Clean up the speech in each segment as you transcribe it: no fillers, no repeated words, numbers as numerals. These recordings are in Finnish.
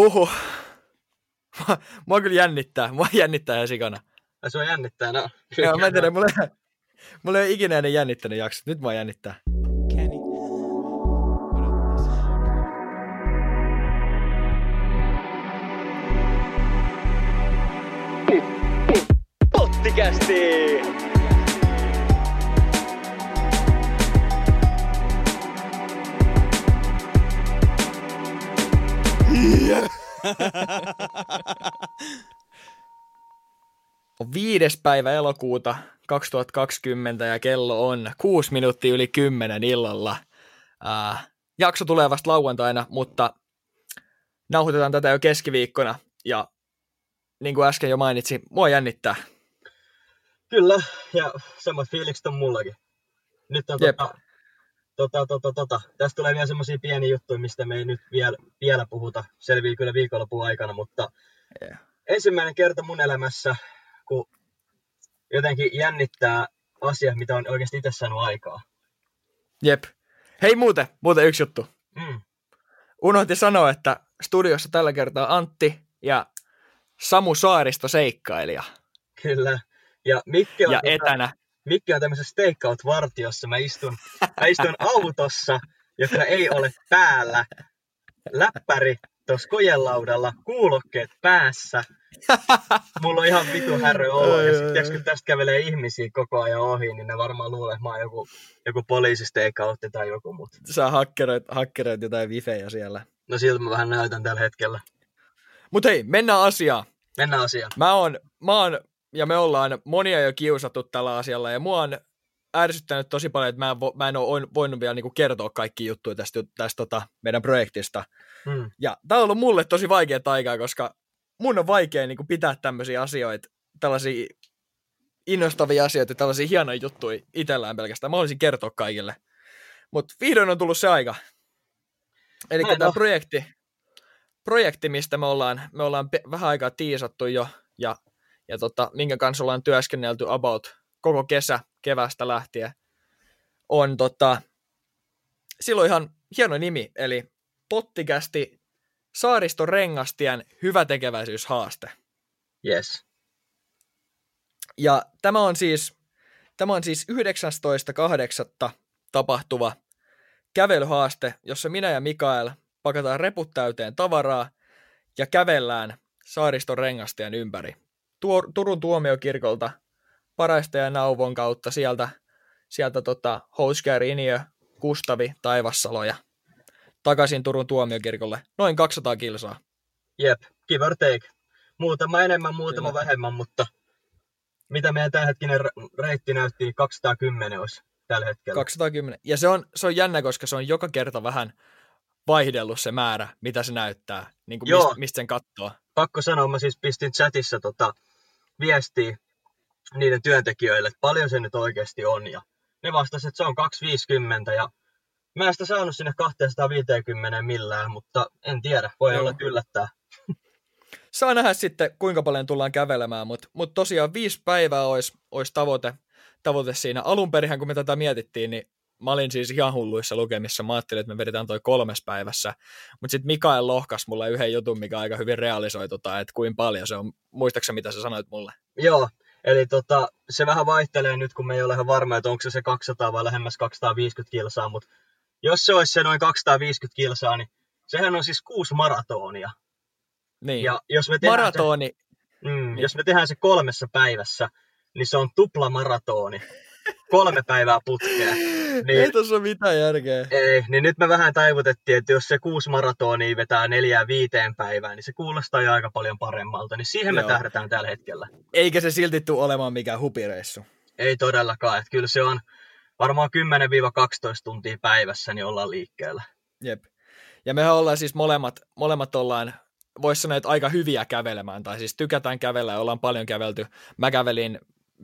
Huhu. Mua kyllä jännittää. Mua jännittää ihan sikana. Ja sua jännittää, no. Joo, mä en tiedä, mulla ei ole ikinä ennen jännittänyt jaksot. Nyt mua jännittää. Pottikasti! On 5. päivä elokuuta 2020 ja kello on 6 minuuttia yli 10 illalla. Jakso tulee vasta lauantaina, mutta nauhoitetaan tätä jo keskiviikkona ja niin kuin äsken jo mainitsin, mua jännittää. Kyllä, ja semmoiset fiilikset on mullakin. Nyt on Tästä tulee vielä semmoisia pieniä juttuja, mistä me ei nyt vielä puhuta. Selvii kyllä viikonlopun aikana, mutta ensimmäinen kerta mun elämässä, kun jotenkin jännittää asiat, mitä on oikeasti itse saanut aikaa. Jep. Hei muuten yksi juttu. Unohdin sanoa, että studiossa tällä kertaa Antti ja Samu Saaristo seikkailija. Kyllä. Ja Mikki on, ja etänä. Mikki on tämmöisessä stakeout-vartiossa. Mä istun autossa, joka ei ole päällä. Läppäri tuossa kojelaudalla, kuulokkeet päässä. Mulla on ihan vitu härry olo. Ja sitten kun tästä kävelee ihmisiä koko ajan ohi, niin ne varmaan luulee, että mä oon joku poliisistakeoutti tai joku mut. Sä hakkeroit jotain vifejä siellä. No siltä mä vähän näytän tällä hetkellä. Mut hei, mennään asiaan. Me ollaan monia jo kiusattu tällä asialla, ja mua on ärsyttänyt tosi paljon, että mä en ole voinut vielä niinku kertoa kaikkia juttuja tästä meidän projektista. Ja tämä on ollut mulle tosi vaikea aikaa, koska mun on vaikea niinku pitää tämmöisiä asioita, tällaisia innostavia asioita, tällaisia hienoja juttuja itsellään pelkästään. Mä haluaisin kertoa kaikille. Mutta vihdoin on tullut se aika. Eli tämä projekti, mistä me ollaan vähän aikaa tiisattu jo, ja minkä kanssa ollaan työskennelty about koko kesä, kevästä lähtien, on silloin ihan hieno nimi, eli Pottikasti Saaristorengastian hyvätekeväisyyshaaste. Yes. Ja tämä on siis 19.8. tapahtuva kävelyhaaste, jossa minä ja Mikael pakataan reput täyteen tavaraa ja kävellään Saaristorengastian ympäri. Turun tuomiokirkolta Paraista ja Nauvon kautta sieltä Houskär, Iniö, Kustavi, Taivassalo ja takaisin Turun tuomiokirkolle. Noin 200 kilsaa. Jep, give or take. Muutama enemmän, muutama vähemmän, mutta mitä meidän tämänhetkinen reitti näytti, 210 olisi tällä hetkellä. 210. Ja se on jännä, koska se on joka kerta vähän vaihdellut se määrä, mitä se näyttää, niin kuin mistä sen kattoo. Pakko sanoa, mä siis pistin chatissa viestiä niiden työntekijöille, että paljon se nyt oikeasti on. Ja ne vastasivat, että se on 250 ja mä en sitä saanut sinne 250 millään, mutta en tiedä, voi olla yllättää. Saa nähdä sitten, kuinka paljon tullaan kävelemään, mutta tosiaan 5 päivää olisi tavoite siinä. Alun perinhän, kun me tätä mietittiin, niin mä olin siis ihan hulluissa lukemissa. Mä ajattelin, että me vedetään toi 3 päivässä. Mutta sitten Mikael lohkasi mulle yhden jutun, mikä aika hyvin realisoi, että kuinka paljon se on. Muistaakseni, mitä sä sanoit mulle? Joo, eli se vähän vaihtelee nyt, kun me ei ole ihan varma, että onko se 200 vai lähemmäs 250 kilsaa. Mutta jos se olisi se noin 250 kilsaa, niin sehän on siis 6 maratonia. Niin, ja jos me maratoni. Jos me tehdään se 3 päivässä, niin se on tuplamaratoni. 3 päivää putkea. Niin, ei tuossa ole mitään järkeä. Ei, niin nyt me vähän taivutettiin, että jos se 6 maratonia vetää 4-5 päivää, niin se kuulostaa jo aika paljon paremmalta. Niin siihen me tähdätään tällä hetkellä. Eikä se silti tule olemaan mikään hupireissu. Ei todellakaan. Että kyllä se on varmaan 10-12 tuntia päivässä, niin ollaan liikkeellä. Jep. Ja mehän ollaan siis molemmat ollaan, voisi sanoa, että aika hyviä kävelemään. Tai siis tykätään kävellä ja ollaan paljon kävelty. Mä kävelin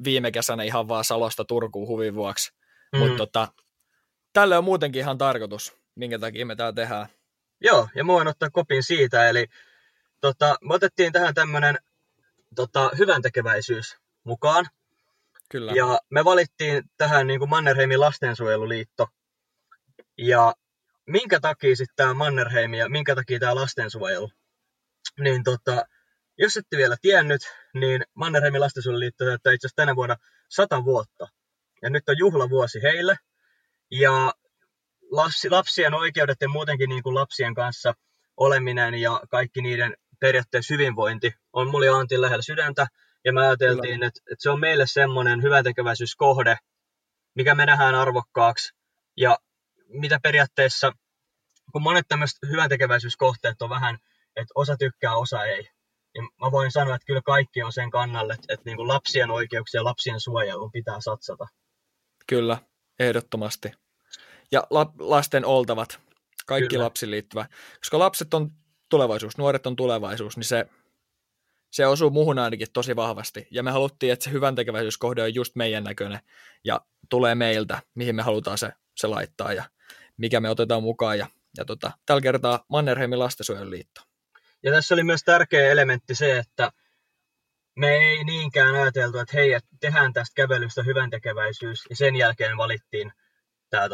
viime kesänä ihan vaan Salosta Turkuun huvin vuoksi. Mutta tälle on muutenkin ihan tarkoitus, minkä takia me täällä tehdään. Joo, ja mä voin ottaa kopin siitä. Eli me otettiin tähän tämmöinen hyväntekeväisyys mukaan. Kyllä. Ja me valittiin tähän niin kuin Mannerheimin lastensuojeluliitto. Ja minkä takia sitten tämä Mannerheim ja minkä takia tämä lastensuojelu? niin jos ette vielä tiennyt, niin Mannerheimin lastensuojeluliitto täyttää itse asiassa tänä vuonna 100 vuotta. Ja nyt on juhlavuosi heille. Ja lapsien oikeudet ja muutenkin niin kuin lapsien kanssa oleminen ja kaikki niiden periaatteessa hyvinvointi on mulla ja Antin lähellä sydäntä. Ja me ajateltiin, että se on meille semmoinen hyväntekeväisyyskohde, mikä me nähdään arvokkaaksi. Ja mitä periaatteessa, kun monet tämmöiset hyväntekeväisyyskohteet on vähän, että osa tykkää, osa ei. Ja mä voin sanoa, että kyllä kaikki on sen kannalle, että niin kuin lapsien oikeuksia ja lapsien suojeluun pitää satsata. Kyllä, ehdottomasti. Ja lasten oltavat, kaikki kyllä. Lapsiin liittyvä. Koska lapset on tulevaisuus, nuoret on tulevaisuus, niin se osuu muuhun ainakin tosi vahvasti. Ja me haluttiin, että se hyväntekeväisyyskohde on just meidän näköinen ja tulee meiltä, mihin me halutaan se laittaa ja mikä me otetaan mukaan. Ja tällä kertaa Mannerheimin lastensuojeluliitto. Ja tässä oli myös tärkeä elementti se, että me ei niinkään ajateltu, että hei, tehdään tästä kävelystä hyväntekeväisyys ja sen jälkeen valittiin tämä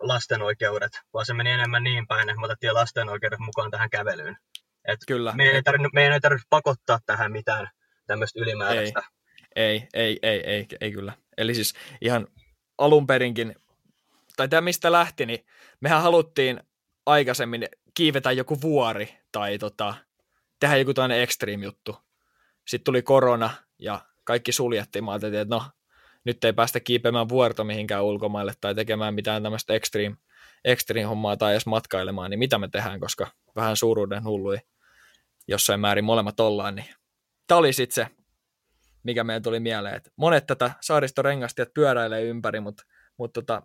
lasten oikeudet, vaan se meni enemmän niin päin, että me otettiin lasten oikeudet mukaan tähän kävelyyn. Kyllä. Meidän ei tarvitse pakottaa tähän mitään tämmöistä ylimääräistä. Ei kyllä. Eli siis ihan alunperinkin, tai tämä mistä lähti, niin mehän haluttiin aikaisemmin kiivetä joku vuori tai tehdä joku tämmöinen extreme juttu. Sitten tuli korona ja kaikki suljettiin. Mä ajattelin, että no, nyt ei päästä kiipeämään vuorta mihinkään ulkomaille tai tekemään mitään tämmöistä extreme-hommaa tai edes matkailemaan, niin mitä me tehdään, koska vähän suuruuden hulluja jossain määrin molemmat ollaan. Niin. Tämä oli sitten se, mikä meidän tuli mieleen. Että monet tätä saaristorengastajat pyöräilee ympäri, mutta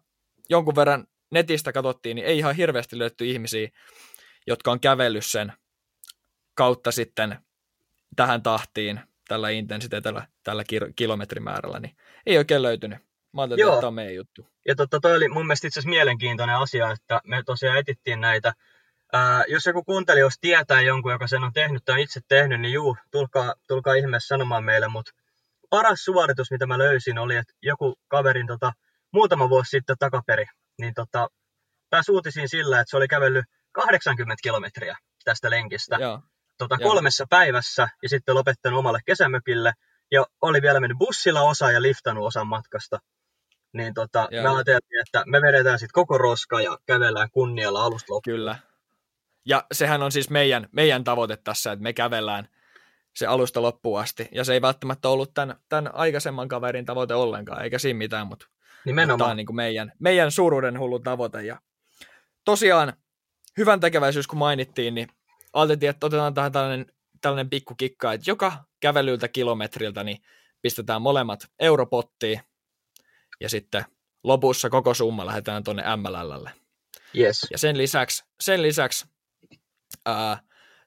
jonkun verran netistä katsottiin, niin ei ihan hirveästi löytty ihmisiä, jotka on kävellyt sen kautta sitten tähän tahtiin, tällä intensiteetillä, tällä kilometrimäärällä, niin ei oikein löytynyt. Mä ajattelin, että tämä on meidän juttu. Ja toi oli mun mielestä itse asiassa mielenkiintoinen asia, että me tosiaan etittiin näitä. Jos joku kuuntelijoista tietää jonkun, joka sen on tehnyt tai on itse tehnyt, niin tulkaa ihmeessä sanomaan meille, mutta paras suoritus, mitä mä löysin, oli, että joku kaverin muutama vuosi sitten takaperi, niin pääsi uutisiin sillä, että se oli kävellyt 80 kilometriä tästä lenkistä. Joo. 3 päivässä ja sitten lopettanut omalle kesämökille ja oli vielä mennyt bussilla osa ja liftannut osan matkasta. Niin me ajateltiin, että me vedetään sitten koko roska ja kävellään kunnialla alusta loppuun. Kyllä. Ja sehän on siis meidän tavoite tässä, että me kävellään se alusta loppuun asti. Ja se ei välttämättä ollut tämän aikaisemman kaverin tavoite ollenkaan, eikä siinä mitään, mutta tämä on niin kuin meidän suuruuden hullu tavoite. Ja tosiaan hyvän tekeväisyys, kun mainittiin, niin ajateltiin, että otetaan tähän tällainen pikku kikka, että joka kävelyltä kilometriltä niin pistetään molemmat europottiin ja sitten lopussa koko summa lähdetään tuonne MLLlle. Yes. Ja sen lisäksi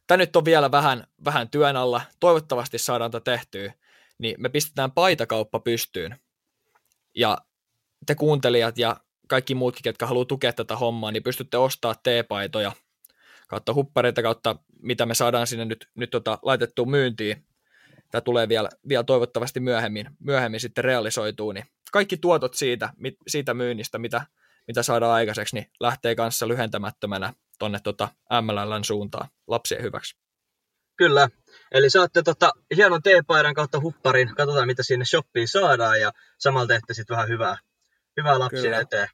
tämä nyt on vielä vähän työn alla, toivottavasti saadaan tätä tehtyä, niin me pistetään paitakauppa pystyyn. Ja te kuuntelijat ja kaikki muutkin, ketkä haluaa tukea tätä hommaa, niin pystytte ostamaan teepaitoja kautta huppareita, kautta mitä me saadaan sinne nyt laitettua myyntiin. Tämä tulee vielä toivottavasti myöhemmin sitten realisoituu. Niin kaikki tuotot siitä myynnistä, mitä saadaan aikaiseksi, niin lähtee kanssa lyhentämättömänä tuonne MLLn suuntaan lapsien hyväksi. Kyllä, eli saatte hienon teepaidan kautta hupparin, katsotaan mitä sinne shoppiin saadaan ja samalla teette sitten vähän hyvää lapsien eteen.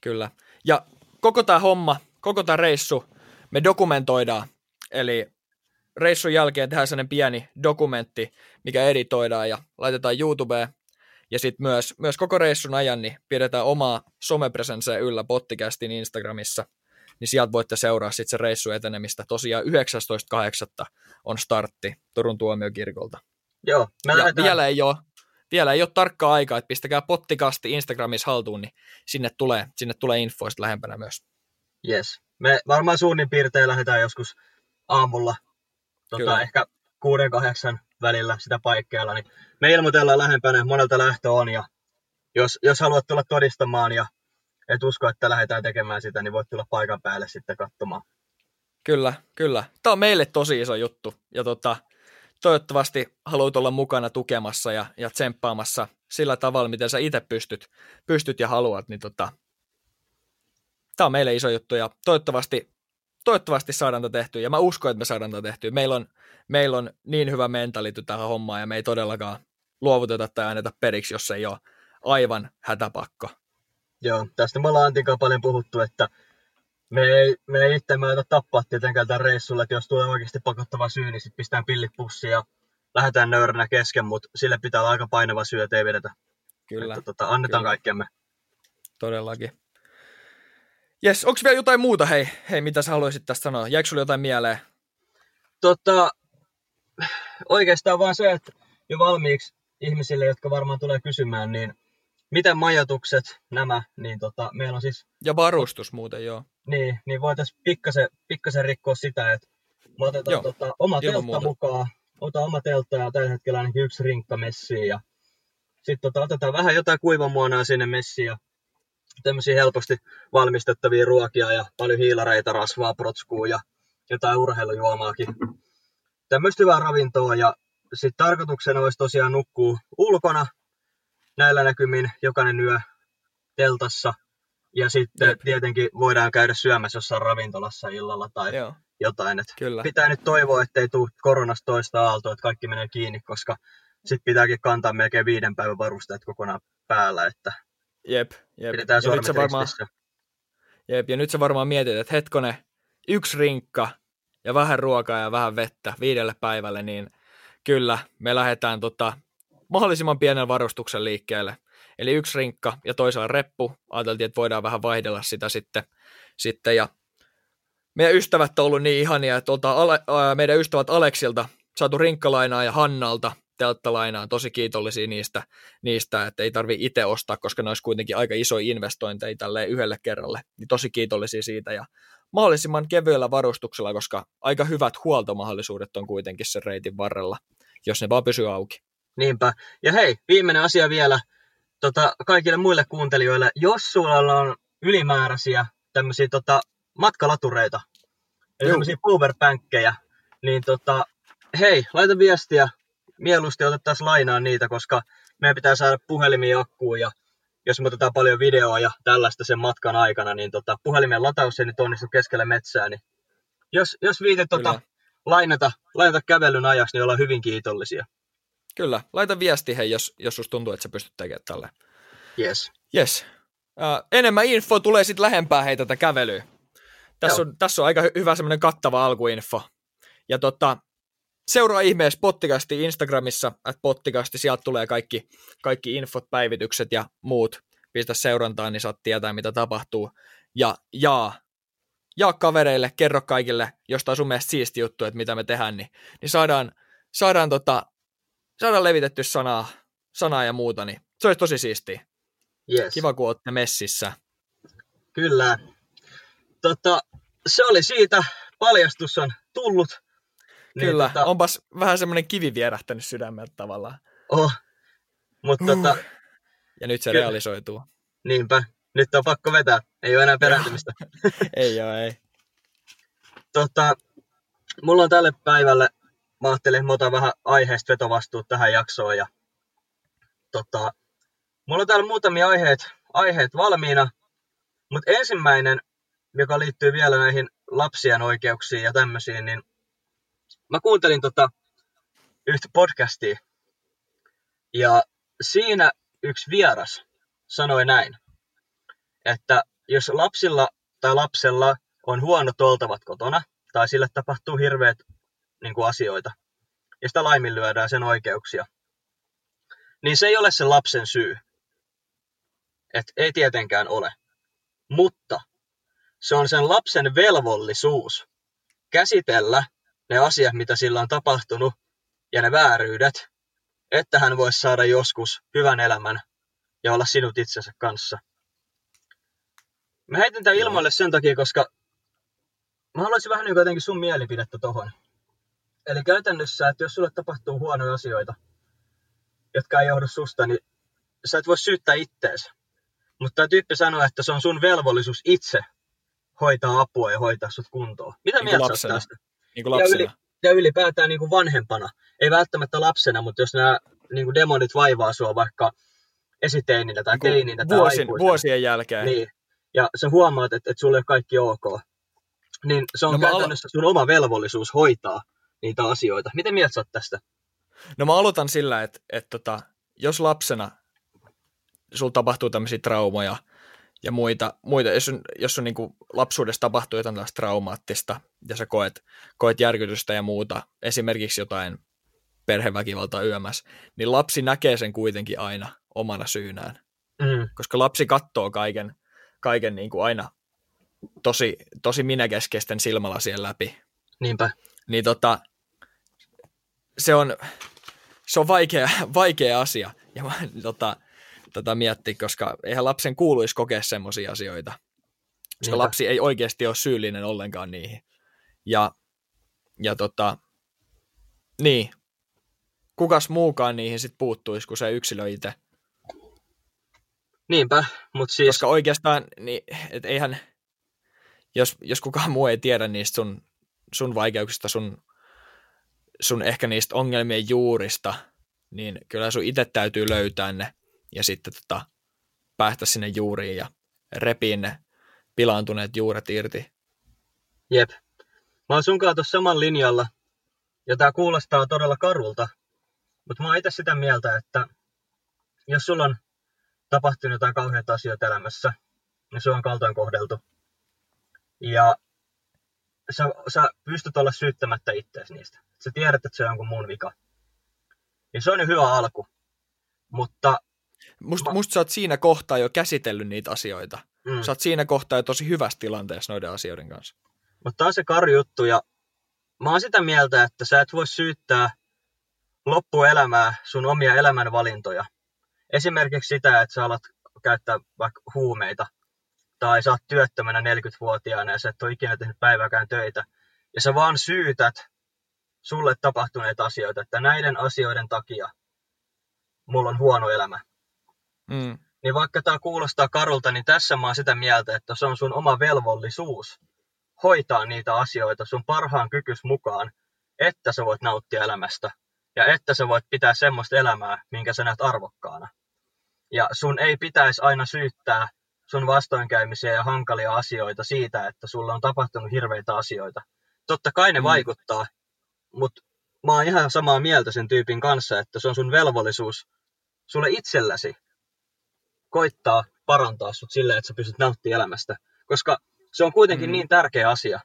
Kyllä, ja koko tämä homma, koko tämä reissu me dokumentoidaan, eli reissun jälkeen tehdään sellainen pieni dokumentti, mikä editoidaan ja laitetaan YouTubeen, ja sitten myös koko reissun ajan niin pidetään omaa somepresenssiä yllä Pottikastin Instagramissa, niin sieltä voitte seuraa sitten se reissun etenemistä. Tosiaan 19.8. on startti Turun tuomiokirkolta. Joo, ja vielä ei ole tarkkaa aikaa, että pistäkää Pottikasti Instagramissa haltuun, niin sinne tulee infoa sitten lähempänä myös. Yes. Me varmaan suunnin piirtein lähdetään joskus aamulla, ehkä 6-8 välillä sitä paikkeilla, niin me ilmoitellaan lähempänä, monelta lähtö on, ja jos haluat tulla todistamaan ja et usko, että lähdetään tekemään sitä, niin voit tulla paikan päälle sitten katsomaan. Kyllä. Tämä on meille tosi iso juttu, ja toivottavasti haluat olla mukana tukemassa ja tsemppaamassa sillä tavalla, miten sä itse pystyt ja haluat, niin tämä on meille iso juttu ja toivottavasti toivottavasti saadaan tätä tehtyä, ja mä uskon, että me saadaan tätä tehtyä. Meillä on niin hyvä mentality tähän hommaan, ja me ei todellakaan luovuteta tai anneta periksi, jos ei ole aivan hätäpakko. Joo, tästä me ollaan Antinkaan paljon puhuttu, että me ei itse me tappaa tietenkään tämän reissulla, että jos tulee oikeasti pakottava syy, niin sitten pistetään pillit pussiin ja lähdetään nöyränä kesken, mutta sille pitää olla aika painava syy, ettei vedetä. Kyllä. Että, annetaan kyllä kaikkemme. Todellakin. Jes, onko vielä jotain muuta, hei, mitä sä haluaisit tästä sanoa? Jäikö sulle jotain mieleen? Oikeastaan vaan se, että jo valmiiksi ihmisille, jotka varmaan tulee kysymään, niin miten majoitukset nämä, niin meillä on siis... Ja varustus muuten, joo. Niin voitaisiin pikkasen rikkoa sitä, että mä otetaan oma teltta mukaan. Ota oma teltta ja tällä hetkellä ainakin yksi rinkka messiin. Ja sitten otetaan vähän jotain kuivamuonaa sinne messiin ja tämmöisiä helposti valmistettavia ruokia ja paljon hiilareita, rasvaa, protskua ja jotain urheilujuomaakin. Tämmöistä hyvää ravintoa ja sitten tarkoituksena olisi tosiaan nukkua ulkona näillä näkymin jokainen yö teltassa ja sitten tietenkin voidaan käydä syömässä jossain ravintolassa illalla tai jotain. Pitää nyt toivoa, ettei tule koronasta toista aaltoa, että kaikki menee kiinni, koska sitten pitääkin kantaa melkein 5 päivän varusteet kokonaan päällä, että jep. Pidetään sormet ristissä. Jep, ja nyt sä varmaan mietit, että hetkone, 1 rinkka ja vähän ruokaa ja vähän vettä 5 päivälle, niin kyllä me lähdetään mahdollisimman pienellä varustuksen liikkeelle. Eli 1 rinkka ja toisella reppu. Ajateltiin, että voidaan vähän vaihdella sitä sitten. Ja meidän ystävät on ollut niin ihania, että meidän ystävät Aleksilta saatu rinkkalainaa ja Hannalta telttalainaa. Tosi kiitollisia niistä, että ei tarvitse itse ostaa, koska ne olisi kuitenkin aika isoja investointeja tälleen yhdelle kerralle. Niin tosi kiitollisia siitä ja mahdollisimman kevyellä varustuksella, koska aika hyvät huoltomahdollisuudet on kuitenkin sen reitin varrella, jos ne vaan pysyy auki. Niinpä. Ja hei, viimeinen asia vielä kaikille muille kuuntelijoille. Jos sulla on ylimääräisiä tämmöisiä matkalatureita, eli tämmöisiä powerbankkejä, niin hei, laita viestiä. Mieluusti otettaisiin lainaa niitä, koska meidän pitää saada puhelimia akkuun ja jos me otetaan paljon videoa ja tällaista sen matkan aikana, niin puhelimen lataus ei nyt onnistu keskellä metsää. Niin jos viite lainata kävelyn ajaksi, niin ollaan hyvin kiitollisia. Kyllä, laita viesti hei, jos susta tuntuu, että sä pystyt tekemään tälle. Yes. Enemmän info tulee sitten lähempää hei tätä kävelyä. Tässä on aika hyvä semmoinen kattava alkuinfo. Ja seuraa ihmeessä Pottikasti Instagramissa, @pottikasti, sieltä tulee kaikki infot, päivitykset ja muut. Pistä seurantaan, niin saat tietää, mitä tapahtuu. Ja jaa kavereille, kerro kaikille, jostain sun mielestä siisti juttu, että mitä me tehdään, niin saadaan levitetty sanaa ja muuta, niin se olisi tosi siistiä. Yes. Kiva, kun olette messissä. Kyllä. Se oli siitä. Paljastus on tullut. Kyllä. Niin, onpas vähän semmoinen kivi vierähtänyt sydämeltä tavallaan. Oh. Mut ja nyt se realisoituu. Niinpä. Nyt on pakko vetää. Ei ole enää perääntymistä. Ei. Mulla on tälle päivälle... Mä ajattelin, että mä otan vähän aiheesta vetovastuut tähän jaksoon. Ja, mulla on täällä muutamia aiheet valmiina, mutta ensimmäinen, joka liittyy vielä näihin lapsien oikeuksiin ja tämmöisiin, niin mä kuuntelin yhtä podcastia. Ja siinä yksi vieras sanoi näin, että jos lapsella on huonot oltavat kotona, tai sille tapahtuu hirveät asioita, ja sitä laiminlyödään sen oikeuksia, niin se ei ole sen lapsen syy. Et ei tietenkään ole. Mutta se on sen lapsen velvollisuus käsitellä ne asiat, mitä sillä on tapahtunut, ja ne vääryydet, että hän voisi saada joskus hyvän elämän ja olla sinut itsensä kanssa. Mä heitin tämän ilmoille sen takia, koska mä haluaisin vähän jotenkin sun mielipidettä tohon. Eli käytännössä, että jos sulle tapahtuu huonoja asioita, jotka ei johdu susta, niin sä et voi syyttää itteensä. Mutta tämä tyyppi sanoo, että se on sun velvollisuus itse hoitaa apua ja hoitaa sut kuntoon. Mitä mieltä sä oot tästä? Ja ylipäätään vanhempana. Ei välttämättä lapsena, mutta jos nämä demonit vaivaa sua vaikka esiteininä tai teininä tai aikuisena. Vuosien jälkeen. Niin. Ja sä huomaat, että sulle ei ole kaikki ok. niin se on käytännössä sun oma velvollisuus hoitaa niitä asioita. Miten mieltä sä oot tästä? No mä aloitan sillä, että jos lapsena sulla tapahtuu tämmöisiä traumoja ja muita jos on niin kuin lapsuudessa tapahtuu jotain tällaista traumaattista ja sä koet järkytystä ja muuta, esimerkiksi jotain perheväkivaltaa yömässä, niin lapsi näkee sen kuitenkin aina omana syynään. Mm. Koska lapsi katsoo kaiken niin kuin aina tosi minäkeskeisten silmälasien läpi. Niinpä. Niin se on vaikea asia ja mä tätä miettin, koska eihän lapsen kuuluisi kokea semmoisia asioita. Koska niinpä. Lapsi ei oikeasti ole syyllinen ollenkaan niihin. Ja niin. Kukas muukaan niihin sitten puuttuisi kuin se yksilö itse. Niinpä, mutta siis... Koska oikeastaan, niin, et eihän, jos kukaan muu ei tiedä niistä sun vaikeuksista, sun ehkä niistä ongelmien juurista, niin kyllä sun itse täytyy löytää ne ja sitten päästä sinne juuriin ja repiin ne pilaantuneet juuret irti. Jep. Mä oon sun kanssa saman linjalla ja tää kuulostaa todella karulta, mutta mä oon itse sitä mieltä, että jos sulla on tapahtunut jotain kauheita asioita elämässä, ja se on kaltoin kohdeltu. Ja sä pystyt olla syyttämättä itseäsi niistä. Sä tiedät, että se on jonkun mun vika. Ja se on jo hyvä alku. Mutta... Musta sä oot siinä kohtaa jo käsitellyt niitä asioita. Mm. Sä oot siinä kohtaa jo tosi hyvässä tilanteessa noiden asioiden kanssa. Mutta tää on se karju juttu, ja mä oon sitä mieltä, että sä et voi syyttää loppuelämää sun omia elämänvalintoja. Esimerkiksi sitä, että sä alat käyttää vaikka huumeita tai sä oot työttömänä 40-vuotiaana ja sä et ole ikinä tehnyt päivääkään töitä. Ja sä vaan syytät sulle tapahtuneita asioita, että näiden asioiden takia mulla on huono elämä. Mm. Niin vaikka tää kuulostaa karulta, niin tässä mä oon sitä mieltä, että se on sun oma velvollisuus hoitaa niitä asioita sun parhaan kykys mukaan, että sä voit nauttia elämästä. Ja että sä voit pitää semmoista elämää, minkä sä näet arvokkaana. Ja sun ei pitäisi aina syyttää sun vastoinkäymisiä ja hankalia asioita siitä, että sulla on tapahtunut hirveitä asioita. Totta kai ne vaikuttaa, mutta mä oon ihan samaa mieltä sen tyypin kanssa, että se on sun velvollisuus sulle itselläsi koittaa parantaa sut silleen, että sä pystyt nauttimaan elämästä. Koska se on kuitenkin niin tärkeä asia.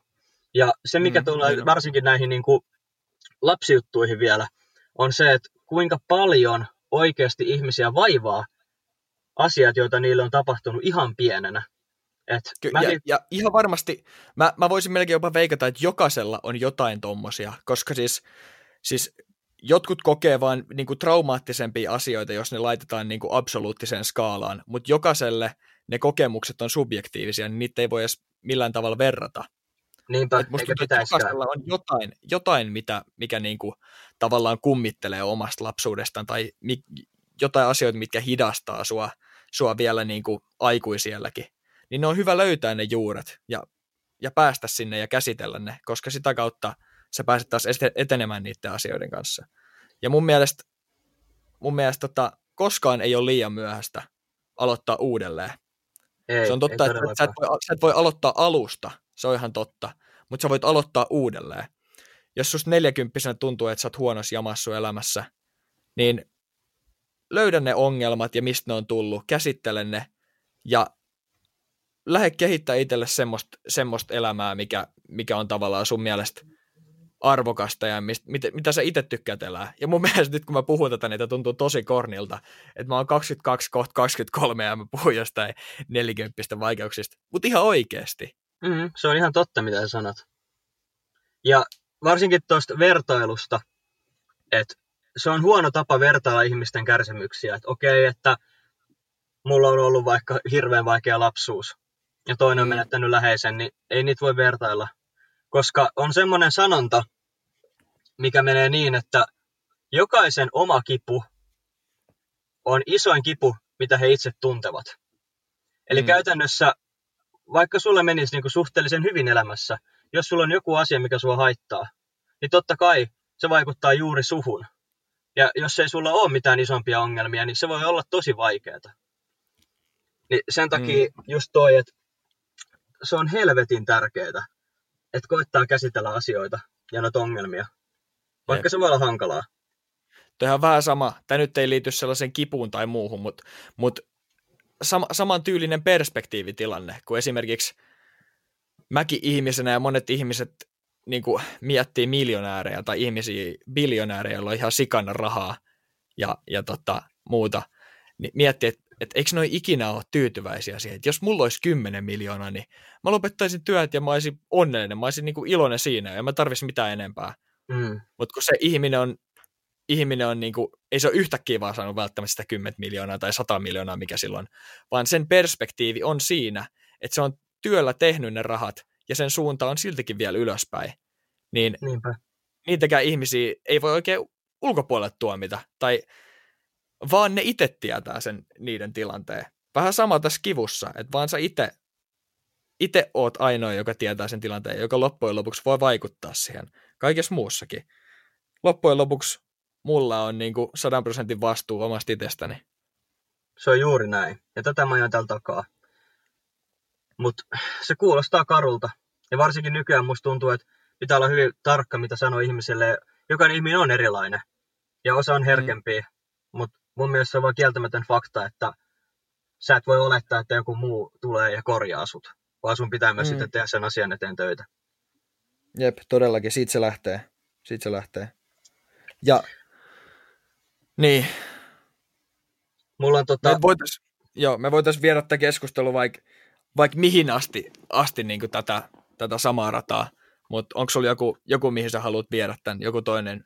Ja se, mikä tulee varsinkin näihin niin kuin lapsijuttuihin vielä, on se, että kuinka paljon oikeasti ihmisiä vaivaa asiat, joita niille on tapahtunut ihan pienenä. Ja ihan varmasti, mä voisin melkein jopa veikata, että jokaisella on jotain tommosia, koska siis jotkut kokee vaan niin kuin traumaattisempia asioita, jos ne laitetaan niin kuin absoluuttiseen skaalaan, mutta jokaiselle ne kokemukset on subjektiivisia, niin niitä ei voi edes millään tavalla verrata. Niinpä, eikä pitäisikään. Jokaisella on jotain mikä niin kuin tavallaan kummittelee omasta lapsuudestaan tai jotain asioita, mitkä hidastaa sua vielä niin kuin aikuisielläkin. Niin on hyvä löytää ne juuret ja päästä sinne ja käsitellä ne, koska sitä kautta sä pääset taas etenemään niiden asioiden kanssa. Ja mun mielestä koskaan ei ole liian myöhäistä aloittaa uudelleen. Ei, se on totta, että sä et voi aloittaa alusta. Se on ihan totta, mutta sä voit aloittaa uudelleen. Jos susta 40-vuotiaana tuntuu, että sä oot huonossa jamassa sun elämässä, niin löydä ne ongelmat ja mistä ne on tullut, käsittele ne ja lähde kehittää itselle semmoista elämää, mikä on tavallaan sun mielestä arvokasta ja mitä sä itse tykkäät elää. Ja mun mielestä nyt kun mä puhun tätä, niitä tuntuu tosi kornilta, että mä oon 22, kohta 23 ja mä puhun jostain 40 vaikeuksista, mutta ihan oikeasti. Mm-hmm. Se on ihan totta, mitä sä sanot. Ja varsinkin tuosta vertailusta, että se on huono tapa vertailla ihmisten kärsimyksiä. Että okei, että mulla on ollut vaikka hirveän vaikea lapsuus ja toinen on menettänyt läheisen, niin ei niitä voi vertailla. Koska on semmoinen sanonta, mikä menee niin, että jokaisen oma kipu on isoin kipu, mitä he itse tuntevat. Eli käytännössä... Vaikka sulla menisi niin kuin suhteellisen hyvin elämässä, jos sulla on joku asia, mikä sua haittaa, niin totta kai se vaikuttaa juuri suhun. Ja jos ei sulla ole mitään isompia ongelmia, niin se voi olla tosi vaikeaa. Niin sen takia just toi, että se on helvetin tärkeää että koittaa käsitellä asioita ja noita ongelmia, vaikka se voi olla hankalaa. Tämä on vähän sama. Tämä nyt ei liity sellaiseen kipuun tai muuhun, mutta samantyylinen perspektiivitilanne, kun esimerkiksi mäkin ihmisenä ja monet ihmiset niin kuin miettii miljonäärejä tai ihmisiä biljonäärejä, joilla on ihan sikana rahaa ja muuta, niin miettii, että eikö noi ikinä ole tyytyväisiä siihen, että jos mulla olisi 10 miljoonaa, niin mä lopettaisin työt ja mä olisin onnellinen, mä olisin niin kuin iloinen siinä ja mä tarvitsin mitään enempää. Mm. Mutta kun se ihminen on niin kuin, ei se ole yhtäkkiä vaan saanut välttämättä sitä 10 miljoonaa tai 100 miljoonaa, mikä silloin, vaan sen perspektiivi on siinä, että se on työllä tehnyt ne rahat ja sen suunta on siltikin vielä ylöspäin. Niin niinpä. Niitäkään ihmisiä ei voi oikein ulkopuolelle tuomita tai vaan ne itse tietää sen niiden tilanteen. Vähän sama tässä kivussa, että vaan sä itse oot ainoa, joka tietää sen tilanteen, joka loppujen lopuksi voi vaikuttaa siihen. Kaikessa muussakin. Loppujen lopuksi mulla on niin kuin 100% vastuu omasta itsestäni. Se on juuri näin. Ja tätä mä ajan täällä takaa. Mutta se kuulostaa karulta. Ja varsinkin nykyään musta tuntuu, että pitää olla hyvin tarkka, mitä sanoo ihmisille. Jokainen ihminen on erilainen. Ja osa on herkempiä. Mutta mun mielestä se on vaan kieltämätön fakta, että sä et voi olettaa, että joku muu tulee ja korjaa sut. Vaan sun pitää myös sitten tehdä sen asian eteen töitä. Jep, todellakin. Siitä se lähtee. Ja niin. Mulla on me voitaisiin viedä tätä keskustelua vaikka mihin asti niin kuin tätä samaa rataa, mutta onko sulla joku, mihin sä haluat viedä tämän, joku toinen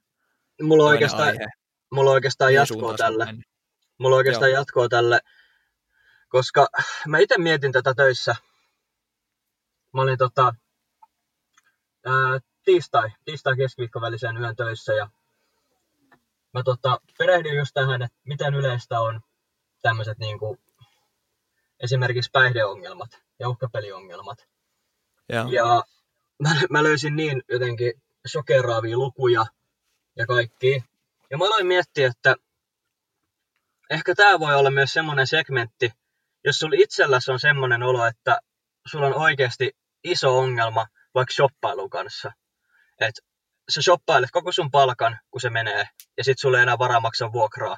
aihe? Mulla on oikeastaan jatkoa tälle. Koska mä itse mietin tätä töissä. Mä olin tiistai-keskiviikkovälisen yön töissä ja mä perehdyin just tähän, että miten yleistä on tämmöiset niinku esimerkiksi päihdeongelmat ja uhkapeliongelmat. Ja mä löysin niin jotenkin shokeraavia lukuja ja kaikki. Ja mä aloin miettiä, että ehkä tää voi olla myös semmoinen segmentti, jos sulla itselläsi on semmoinen olo, että sulla on oikeasti iso ongelma vaikka shoppailun kanssa. Että sä shoppailet koko sun palkan, kun se menee, ja sit sulla ei enää varaa maksaa vuokraa.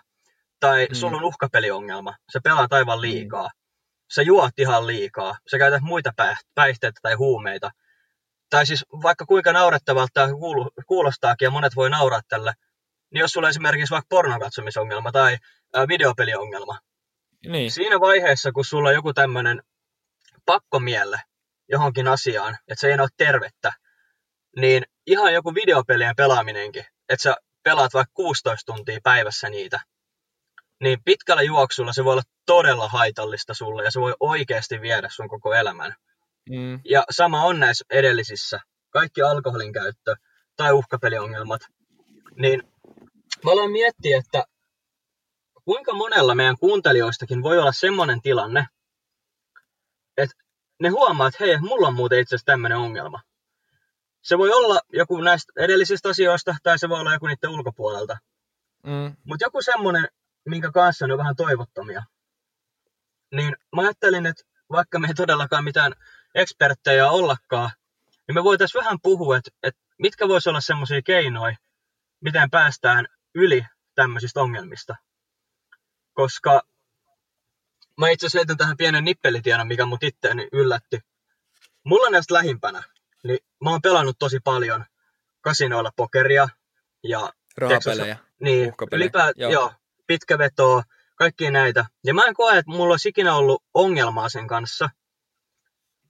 Tai sulla on uhkapeliongelma, sä pelaat aivan liikaa. Sä juot ihan liikaa, sä käytät muita päihteitä tai huumeita. Tai siis vaikka kuinka naurettavalta tämä kuulostaakin ja monet voi nauraa tälle, niin jos sulla on esimerkiksi vaikka pornokatsomisongelma tai videopeliongelma. Niin. Siinä vaiheessa, kun sulla on joku tämmöinen pakkomielle johonkin asiaan, että se ei ole tervettä, niin ihan joku videopelien pelaaminenkin, että sä pelaat vaikka 16 tuntia päivässä niitä, niin pitkällä juoksulla se voi olla todella haitallista sulle ja se voi oikeasti viedä sun koko elämän. Ja sama on näissä edellisissä. Kaikki alkoholin käyttö tai uhkapeliongelmat. Niin mä aloin miettiä, että kuinka monella meidän kuuntelijoistakin voi olla semmoinen tilanne, että ne huomaa, että hei, mulla on muuten itse asiassa tämmöinen ongelma. Se voi olla joku näistä edellisistä asioista tai se voi olla joku niiden ulkopuolelta. Mutta joku semmoinen, minkä kanssa on vähän toivottomia. Niin mä ajattelin, että vaikka me ei todellakaan mitään eksperttejä ollakaan, niin me voitaisiin vähän puhua, että mitkä voisi olla semmoisia keinoja, miten päästään yli tämmöisistä ongelmista. Koska mä itse asiassa heitän tähän pienen nippelitiedon, mikä mut itteeni yllätti. Mulla näistä lähimpänä, niin mä oon pelannut tosi paljon kasinoilla pokeria ja rahapelejä, niin, uhkapelejä, pitkä vetoa, kaikkia näitä. Ja mä en koe, että mulla olisi ikinä ollut ongelmaa sen kanssa,